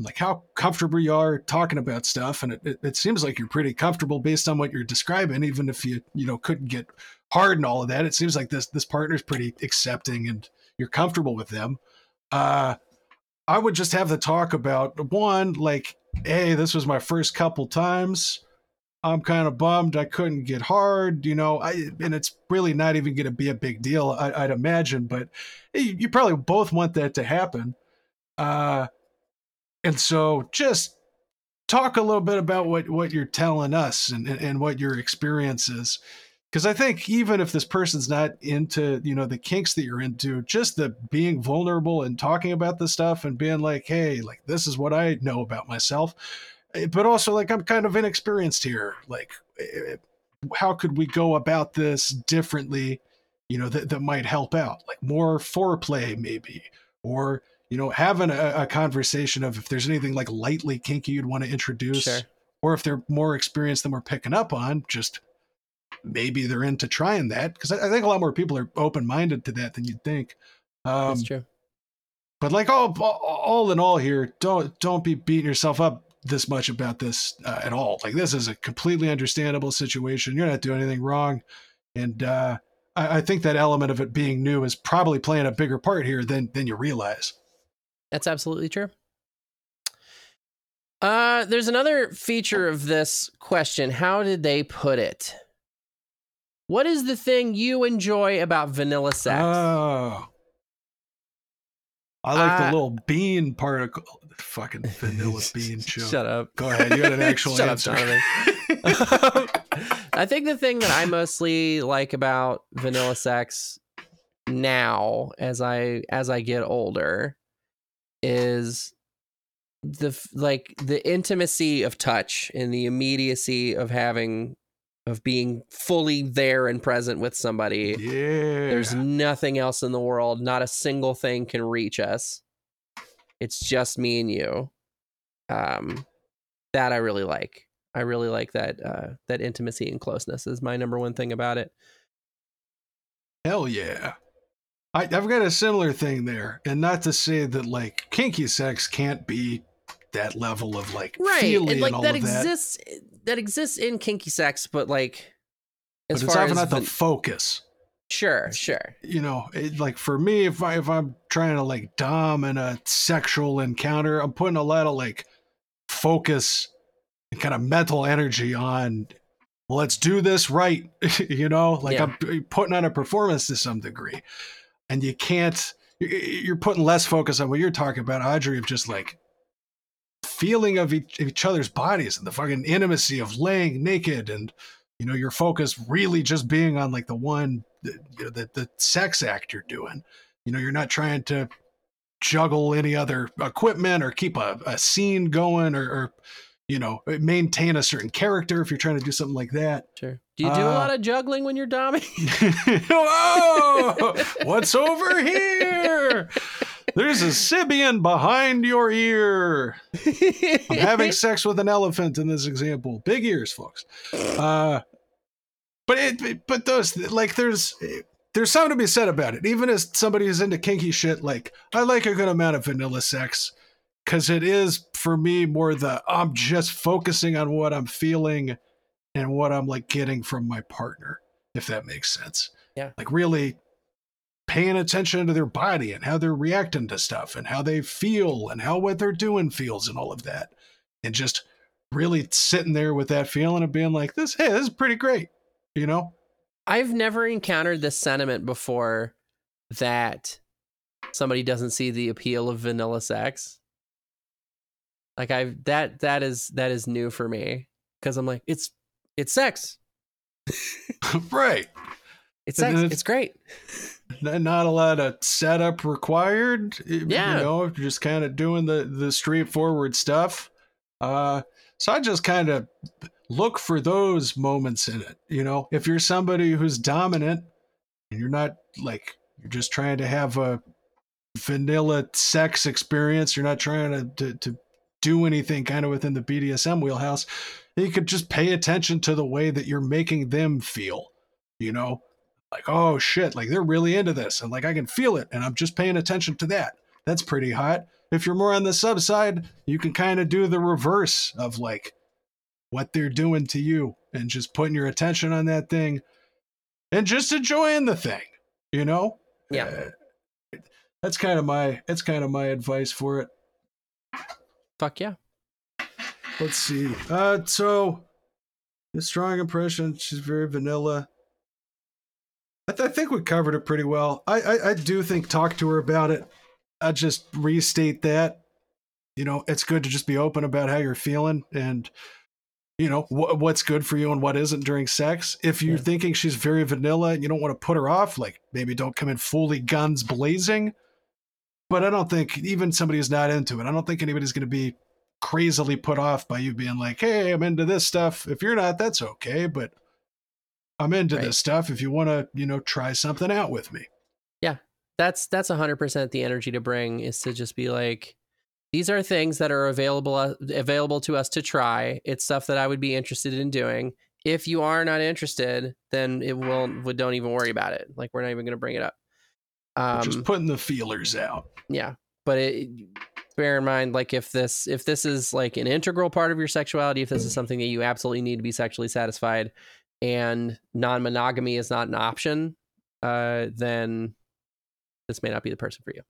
like how comfortable you are talking about stuff, and it seems like you're pretty comfortable based on what you're describing, even if you know couldn't get hard and all of that. It seems like this partner's pretty accepting and you're comfortable with them. I would just have the talk about one, like, hey, this was my first couple times. I'm kind of bummed I couldn't get hard, you know, and it's really not even going to be a big deal, I'd imagine, but you probably both want that to happen. And so just talk a little bit about what you're telling us and what your experience is. Because I think even if this person's not into, you know, the kinks that you're into, just the being vulnerable and talking about this stuff and being like, hey, like, this is what I know about myself. But also, like, I'm kind of inexperienced here. Like, how could we go about this differently, you know, that might help out? Like, more foreplay, maybe. Or, you know, having a conversation of if there's anything, like, lightly kinky you'd want to introduce. Sure. Or if they're more experienced than we're picking up on, just maybe they're into trying that. Because I think a lot more people are open-minded to that than you'd think. That's true. But, like, all in all here, don't be beating yourself up this much about this at all. Like, this is a completely understandable situation. You're not doing anything wrong. And I think that element of it being new is probably playing a bigger part here than you realize. That's absolutely true. There's another feature of this question. How did they put it? What is the thing you enjoy about vanilla sex? Oh, I like the little bean particle. Fucking vanilla bean joke. Shut up. Go ahead. You had an actual answer. I think the thing that I mostly like about vanilla sex now, as I get older, is the intimacy of touch and the immediacy of being fully there and present with somebody. Yeah. There's nothing else in the world. Not a single thing can reach us. It's just me and you. That I really like. I really like that intimacy and closeness is my number one thing about it. Hell yeah. I've got a similar thing there. And not to say that like kinky sex can't be that level of like feeling and, like, and all that of that. That exists in kinky sex, but like, as but it's far often as not the focus. Sure. You know, like for me, if I'm trying to like dom in a sexual encounter, I'm putting a lot of like focus and kind of mental energy on let's do this right, you know, like I'm putting on a performance to some degree. And you can't, you're putting less focus on what you're talking about, Audrey, of just like feeling of each other's bodies and the fucking intimacy of laying naked, and, you know, your focus really just being on like the one, you know, the sex act you're doing. You know, you're not trying to juggle any other equipment or keep a scene going, or, you know, maintain a certain character if you're trying to do something like that. Sure. Do you do a lot of juggling when you're doming? Oh, what's over here? There's a Sibian behind your ear. I'm having sex with an elephant in this example. Big ears, folks. But those, like, there's something to be said about it. Even as somebody who's into kinky shit, like, I like a good amount of vanilla sex, because it is, for me, more the I'm just focusing on what I'm feeling and what I'm, like, getting from my partner, if that makes sense. Yeah. Like, really paying attention to their body and how they're reacting to stuff and how they feel and how what they're doing feels and all of that. And just really sitting there with that feeling of being like, this is pretty great, you know? I've never encountered this sentiment before, that somebody doesn't see the appeal of vanilla sex. Like, that is new for me, because I'm like, it's sex. Right. It's sex. It's great. Not a lot of setup required. Yeah. You know, just kind of doing the straightforward stuff. So I just kind of look for those moments in it. You know, if you're somebody who's dominant and you're not like, you're just trying to have a vanilla sex experience, you're not trying to do anything kind of within the BDSM wheelhouse, you could just pay attention to the way that you're making them feel, you know, like, oh shit, like they're really into this, and like I can feel it, and I'm just paying attention to that. That's pretty hot. If you're more on the sub side, you can kind of do the reverse of like what they're doing to you and just putting your attention on that thing and just enjoying the thing, you know? Yeah. That's kind of my advice for it. Fuck yeah. Let's see. So the strong impression, she's very vanilla. I think we covered it pretty well. I do think talk to her about it. I just restate that, you know, it's good to just be open about how you're feeling and, you know, what's good for you and what isn't during sex. If you're thinking she's very vanilla and you don't want to put her off, like maybe don't come in fully guns blazing. But I don't think even somebody who's not into it, I don't think anybody's going to be crazily put off by you being like, hey, I'm into this stuff. If you're not, that's okay. But I'm into this stuff. If you want to, you know, try something out with me. Yeah, that's 100% the energy to bring, is to just be like, these are things that are available to us to try. It's stuff that I would be interested in doing. If you are not interested, then don't even worry about it. Like, we're not even going to bring it up. Just putting the feelers out. Yeah, but bear in mind, like, if this is like an integral part of your sexuality, if this is something that you absolutely need to be sexually satisfied, and non-monogamy is not an option, then this may not be the person for you.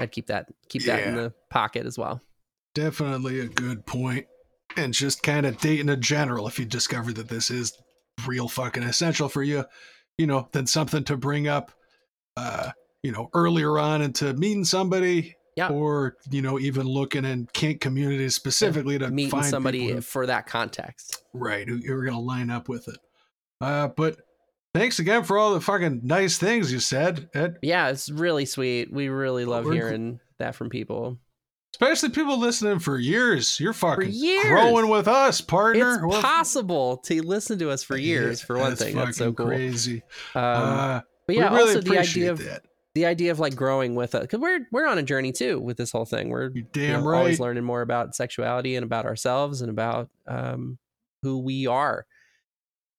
I'd keep that in the pocket as well. Definitely a good point. And just kind of date in a general, if you discover that this is real fucking essential for you, you know, then something to bring up, you know, earlier on into meeting somebody, or, you know, even looking in kink communities specifically to meet somebody for that context. Right. You're going to line up with it. But thanks again for all the fucking nice things you said, Ed. Yeah, it's really sweet. We really love hearing that from people. Especially people listening for years. You're fucking growing with us, partner. It's possible to listen to us for years, for one thing. That's so cool. Crazy. But yeah, really also the idea of like growing with us, because we're on a journey too with this whole thing. We're always learning more about sexuality and about ourselves and about who we are,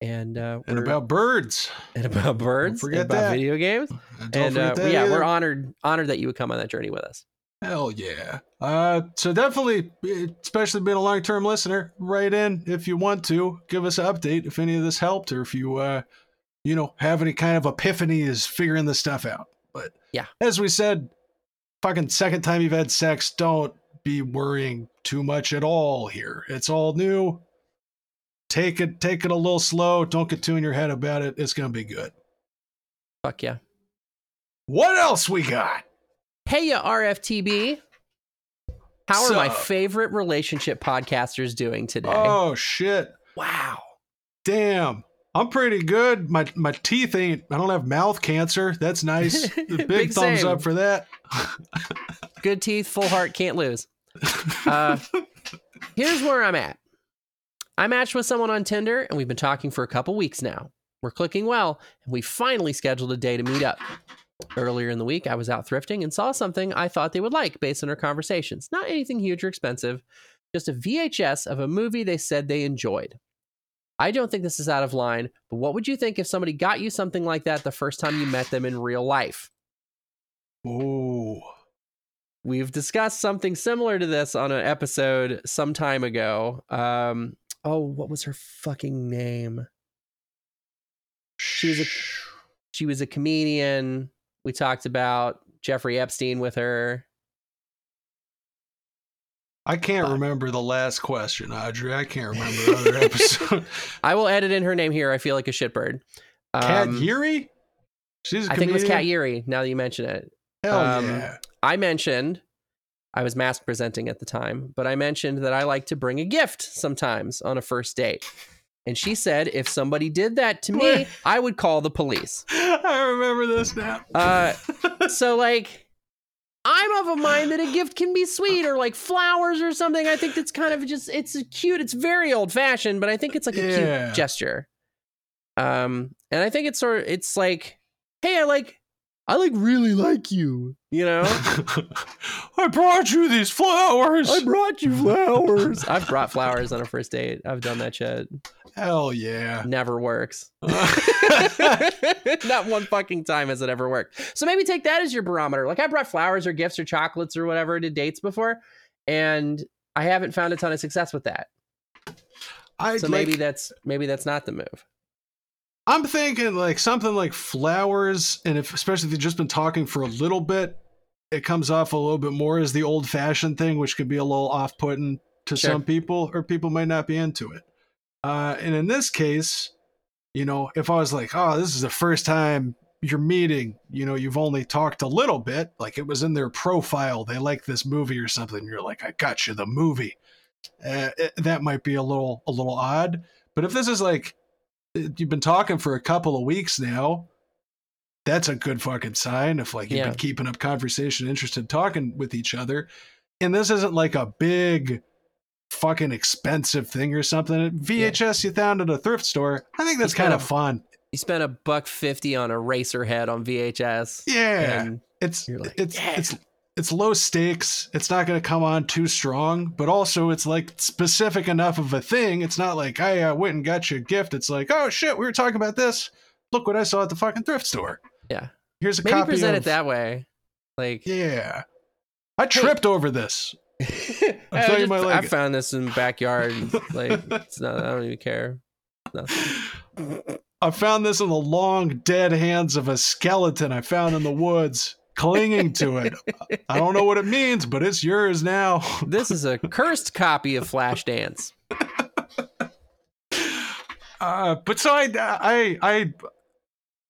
and about birds and about video games. And we're honored that you would come on that journey with us. Hell yeah! So definitely, especially being a long-term listener, write in if you want to give us an update if any of this helped, or if you you know, have any kind of epiphanies figuring this stuff out. But yeah, as we said, fucking second time you've had sex, don't be worrying too much at all here. It's all new. Take it a little slow. Don't get too in your head about it. It's going to be good. Fuck yeah. What else we got? Hey, ya, RFTB. How are my favorite relationship podcasters doing today? Oh, shit. Wow. Damn. I'm pretty good. My teeth ain't, I don't have mouth cancer. That's nice. Big thumbs up for that. Good teeth, full heart, can't lose. Here's where I'm at. I matched with someone on Tinder, and we've been talking for a couple weeks now. We're clicking well, and we finally scheduled a day to meet up. Earlier in the week, I was out thrifting and saw something I thought they would like based on our conversations. Not anything huge or expensive, just a VHS of a movie they said they enjoyed. I don't think this is out of line, but what would you think if somebody got you something like that the first time you met them in real life? Ooh. We've discussed something similar to this on an episode some time ago. What was her fucking name? She was a comedian. We talked about Jeffrey Epstein with her. I can't remember the last question, Audrey. I can't remember the other episode. I will edit in her name here. I feel like a shitbird. Kat Yuri? She's a comedian? I think it was Kat Yuri, now that you mention it. Hell yeah. I was mask presenting at the time, but I mentioned that I like to bring a gift sometimes on a first date. And she said, if somebody did that to me, I would call the police. I remember this now. I'm of a mind that a gift can be sweet or like flowers or something. I think that's kind of just, it's cute. It's very old fashioned, but I think it's like a cute gesture. And I think it's sort of, it's like, hey, I really like you, you know? I brought you these flowers. I brought you flowers. I've brought flowers on a first date. I've done that shit. Hell yeah. Never works. Not one fucking time has it ever worked. So maybe take that as your barometer. Like I brought flowers or gifts or chocolates or whatever to dates before, and I haven't found a ton of success with that. Maybe that's not the move. I'm thinking like something like flowers, and especially if you've just been talking for a little bit, it comes off a little bit more as the old-fashioned thing, which can be a little off-putting to some people, or people might not be into it. And in this case, you know, if I was like, oh, this is the first time you're meeting, you know, you've only talked a little bit, like it was in their profile, they like this movie or something, you're like, I got you the movie. That might be a little odd. But if this is like, you've been talking for a couple of weeks now, that's a good fucking sign. If like you've been keeping up conversation, interested talking with each other, and this isn't like a big fucking expensive thing or something. VHS you found at a thrift store. I think that's kind of fun. You spent $1.50 on a Eraserhead on VHS. Yeah, it's low stakes. It's not going to come on too strong, but also it's like specific enough of a thing. It's not like, hey, I went and got you a gift. It's like, oh shit, we were talking about this. Look what I saw at the fucking thrift store. Yeah. Here's a copy. Maybe present it that way. Like, yeah, I tripped over this. I found this in the backyard. Like, it's not, I don't even care. I found this in the long dead hands of a skeleton I found in the woods. Clinging to it. I don't know what it means, but it's yours now. This is a cursed copy of Flashdance.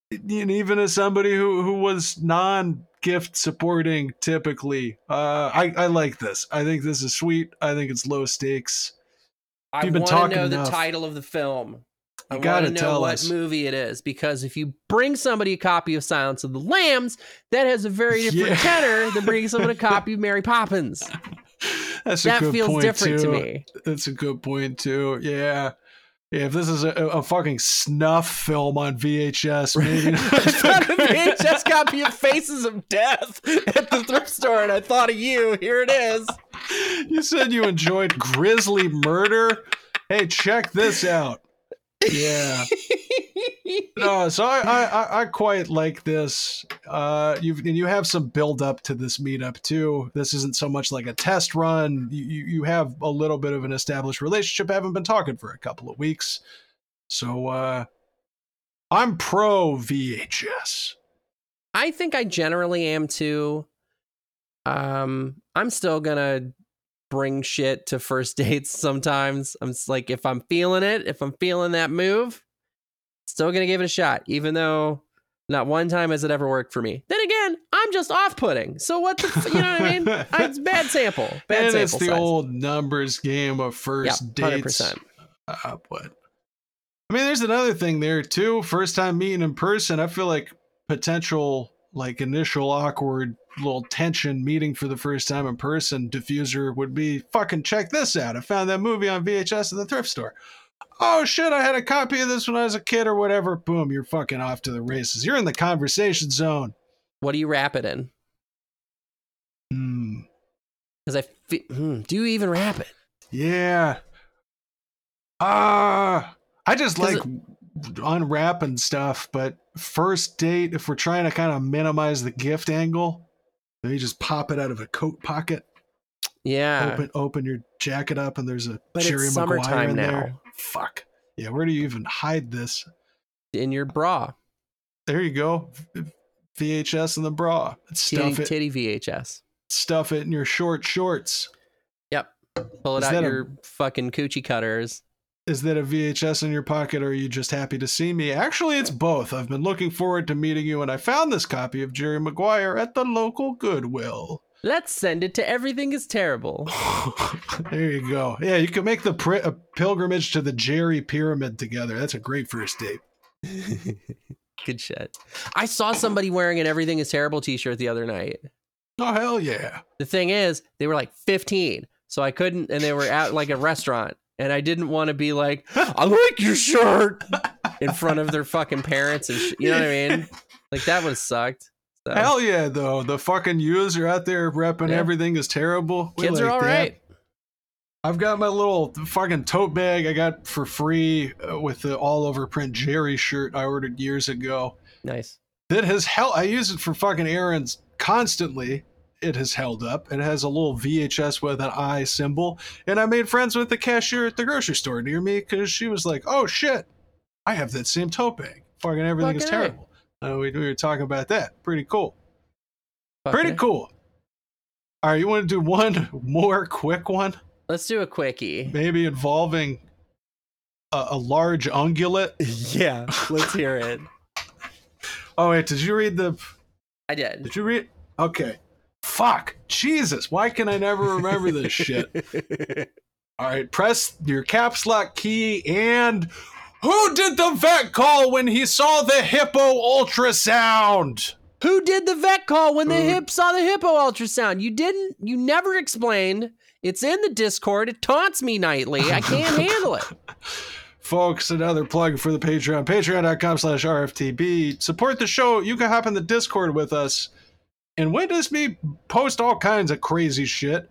But even as somebody who was non-gift supporting typically, I like this. I think this is sweet. I think it's low stakes. I want to know the title of the film. I want to know what movie it is, because if you bring somebody a copy of Silence of the Lambs, that has a very different tenor than bringing someone a copy of Mary Poppins. That feels different to me. That's a good point, too. Yeah. Yeah, if this is a fucking snuff film on VHS, maybe. I found a VHS copy of Faces of Death at the thrift store, and I thought of you. Here it is. You said you enjoyed grisly murder. Hey, check this out. Yeah. No, so I quite like this. You have some build up to this meetup too. This isn't so much like a test run. You have a little bit of an established relationship. I haven't been talking for a couple of weeks. So I'm pro VHS. I think I generally am too. I'm still gonna bring shit to first dates sometimes. I'm just like, if I'm feeling it, if I'm feeling that move, still going to give it a shot, even though not one time has it ever worked for me. Then again, I'm just off-putting. So what the, you know what I mean? It's bad sample. Bad and sample it's the size. Old numbers game of first dates. 100%. But I mean, there's another thing there too. First time meeting in person, I feel like potential like initial awkward little tension meeting for the first time in person diffuser would be fucking check this out. I found that movie on VHS at the thrift store. Oh shit, I had a copy of this when I was a kid or whatever. Boom, you're fucking off to the races. You're in the conversation zone. What do you wrap it in? Because do you even wrap it? Yeah. I just like unwrapping stuff, but first date, if we're trying to kind of minimize the gift angle, maybe just pop it out of a coat pocket. Yeah. Open your jacket up and there's a Jerry Maguire in now. There. Fuck. Yeah, where do you even hide this? In your bra. There you go. VHS in the bra. Stuff it. Titty VHS. Stuff it in your short shorts. Yep. Pull it out your fucking coochie cutters. Is that a VHS in your pocket, or are you just happy to see me? Actually, it's both. I've been looking forward to meeting you, and I found this copy of Jerry Maguire at the local Goodwill. Let's send it to Everything is Terrible. There you go. Yeah, you can make the pilgrimage to the Jerry Pyramid together. That's a great first date. Good shit. I saw somebody wearing an Everything is Terrible t-shirt the other night. Oh, hell yeah. The thing is, they were like 15, so I couldn't, and they were at like a restaurant. And I didn't want to be like, I like your shirt in front of their fucking parents. And you know what I mean? Like, that would have sucked. So. Hell yeah, though. The fucking youths are out there repping Everything is Terrible. Kids are all right. I've got my little fucking tote bag I got for free with the all over print Jerry shirt I ordered years ago. Nice. That has I use it for fucking errands constantly. It has held up. It has a little VHS with an eye symbol. And I made friends with the cashier at the grocery store near me because she was like, oh shit, I have that same tote bag. Fucking Everything is Terrible. We were talking about that. Pretty cool. Pretty cool. All right, you want to do one more quick one? Let's do a quickie. Maybe involving a large ungulate. Yeah, let's hear it. Oh, wait, did you read the... I did. Did you read? Okay. Fuck, Jesus, why can I never remember this shit? All right, press your caps lock key and who did the vet call when he saw the hippo ultrasound? Who did the vet call when the hip saw the hippo ultrasound? You didn't, you never explained. It's in the Discord. It taunts me nightly. I can't handle it. Folks, another plug for the Patreon, patreon.com/RFTB. Support the show. You can hop in the Discord with us. And witness me post all kinds of crazy shit.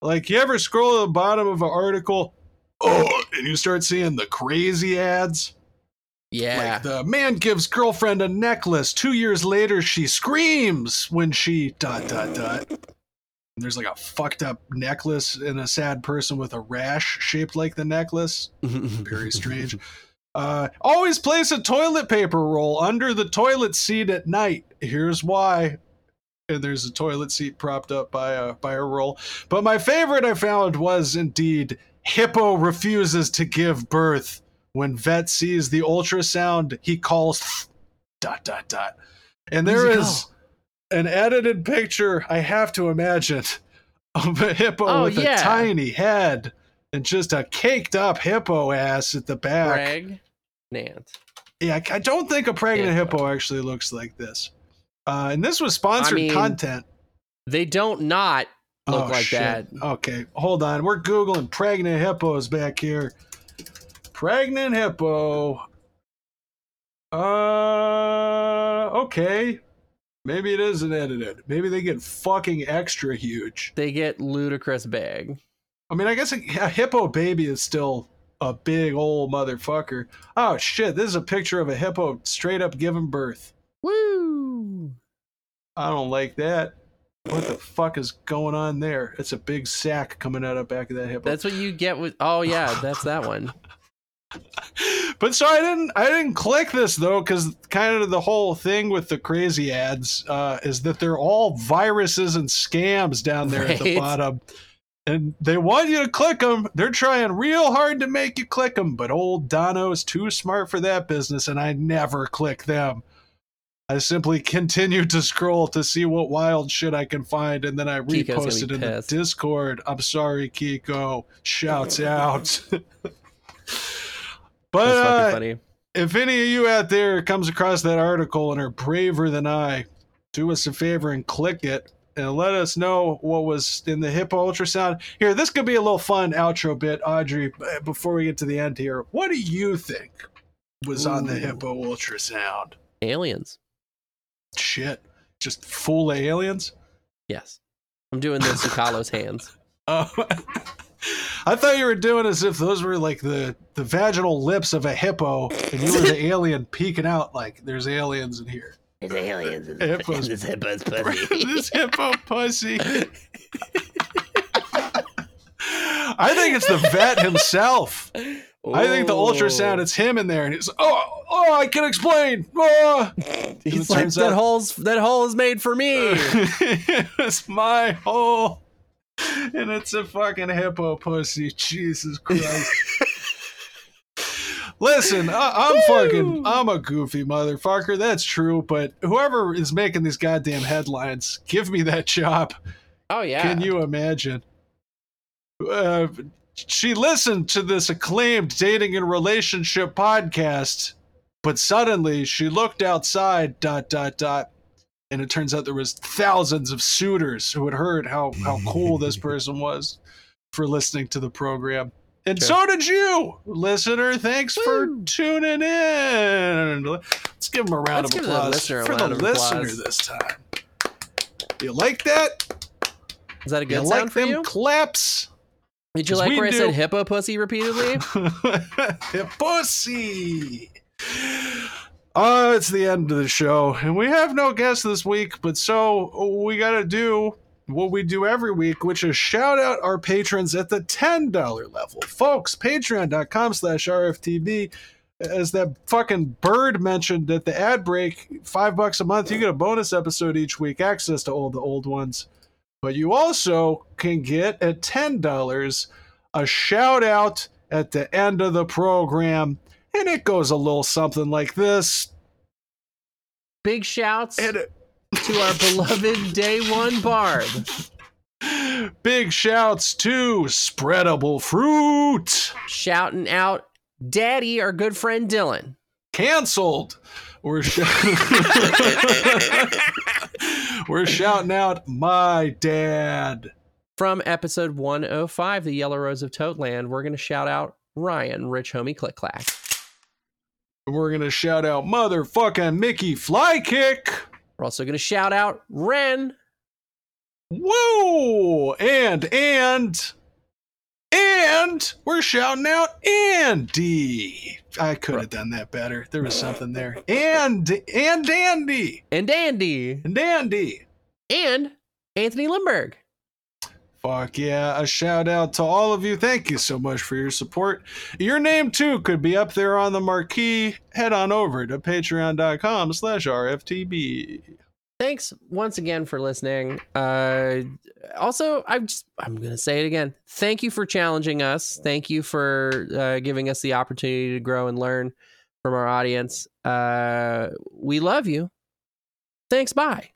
Like, you ever scroll to the bottom of an article, and you start seeing the crazy ads? Yeah. Like, the man gives girlfriend a necklace. 2 years later, she screams when she... ... And there's, like, a fucked up necklace and a sad person with a rash shaped like the necklace. Very strange. Always place a toilet paper roll under the toilet seat at night. Here's why. And there's a toilet seat propped up by a roll. But my favorite I found was indeed hippo refuses to give birth. When vet sees the ultrasound, he calls ... And there is an edited picture, I have to imagine, of a hippo with a tiny head and just a caked up hippo ass at the back. Pregnant. Yeah, I don't think a pregnant hippo actually looks like this. And this was sponsored content. They don't not look like shit. That. Okay, hold on. We're Googling pregnant hippos back here. Pregnant hippo. Okay. Maybe it isn't edited. Maybe they get fucking extra huge. They get ludicrous big. I mean, I guess a hippo baby is still a big old motherfucker. Oh, shit. This is a picture of a hippo straight up giving birth. Woo! I don't like that. What the fuck is going on there? It's a big sack coming out of the back of that hippo. That's what you get with. Oh yeah, that's that one. But so I didn't click this though, because kind of the whole thing with the crazy ads is that they're all viruses and scams down there at the bottom. And they want you to click them. They're trying real hard to make you click them, but old Dono's too smart for that business, and I never click them. I simply continue to scroll to see what wild shit I can find, and then I repost it in the Discord. I'm sorry, Kiko. Shouts out. But funny. If any of you out there comes across that article and are braver than I, do us a favor and click it. And let us know what was in the hippo ultrasound. Here, this could be a little fun outro bit, Audrey, before we get to the end here. What do you think was on the hippo ultrasound? Aliens. Shit. Just full aliens? Yes. I'm doing this with Kahlo's hands. Oh. I thought you were doing as if those were like the vaginal lips of a hippo, and you were the alien peeking out like, there's aliens in here. It's aliens. This hippo's pussy. This hippo pussy. I think it's the vet himself. Ooh. I think the ultrasound, it's him in there, and he's oh, I can explain. Oh. He's like, that hole is made for me. It's my hole, and it's a fucking hippo pussy. Jesus Christ. Listen, I'm a goofy motherfucker. That's true. But whoever is making these goddamn headlines, give me that job. Oh, yeah. Can you imagine? She listened to this acclaimed dating and relationship podcast, but suddenly she looked outside, ... And it turns out there was thousands of suitors who had heard how cool this person was for listening to the program. And So did you, listener. Thanks for tuning in. Let's give him a round of applause for the listener this time. You like that? Is that a good sound for you? You like them claps? Did you like where I said hippo pussy repeatedly? Hippussy. Oh, it's the end of the show. And we have no guests this week, but so we got to do what we do every week, which is shout out our patrons at the $10 level. Folks, patreon.com/RFTB. As that fucking bird mentioned at the ad break, $5 a month, you get a bonus episode each week, access to all the old ones. But you also can get at $10 a shout out at the end of the program. And it goes a little something like this. Big shouts. And to our beloved day one Barb. Big shouts to Spreadable Fruit. Shouting out Daddy, our good friend Dylan. Canceled. We're shouting out my dad. From episode 105, The Yellow Rose of Toadland, we're going to shout out Ryan, Rich Homie Click Clack. We're going to shout out motherfucking Mickey Flykick. We're also going to shout out Ren. Woo! And we're shouting out Andy. I could have done that better. There was something there. And Andy. And Andy. And Andy. And Anthony Lindbergh. Fuck yeah. A shout out to all of you. Thank you so much for your support. Your name too could be up there on the marquee. Head on over to patreon.com/RFTB. Thanks once again for listening. Also, I'm going to say it again. Thank you for challenging us. Thank you for giving us the opportunity to grow and learn from our audience. We love you. Thanks. Bye.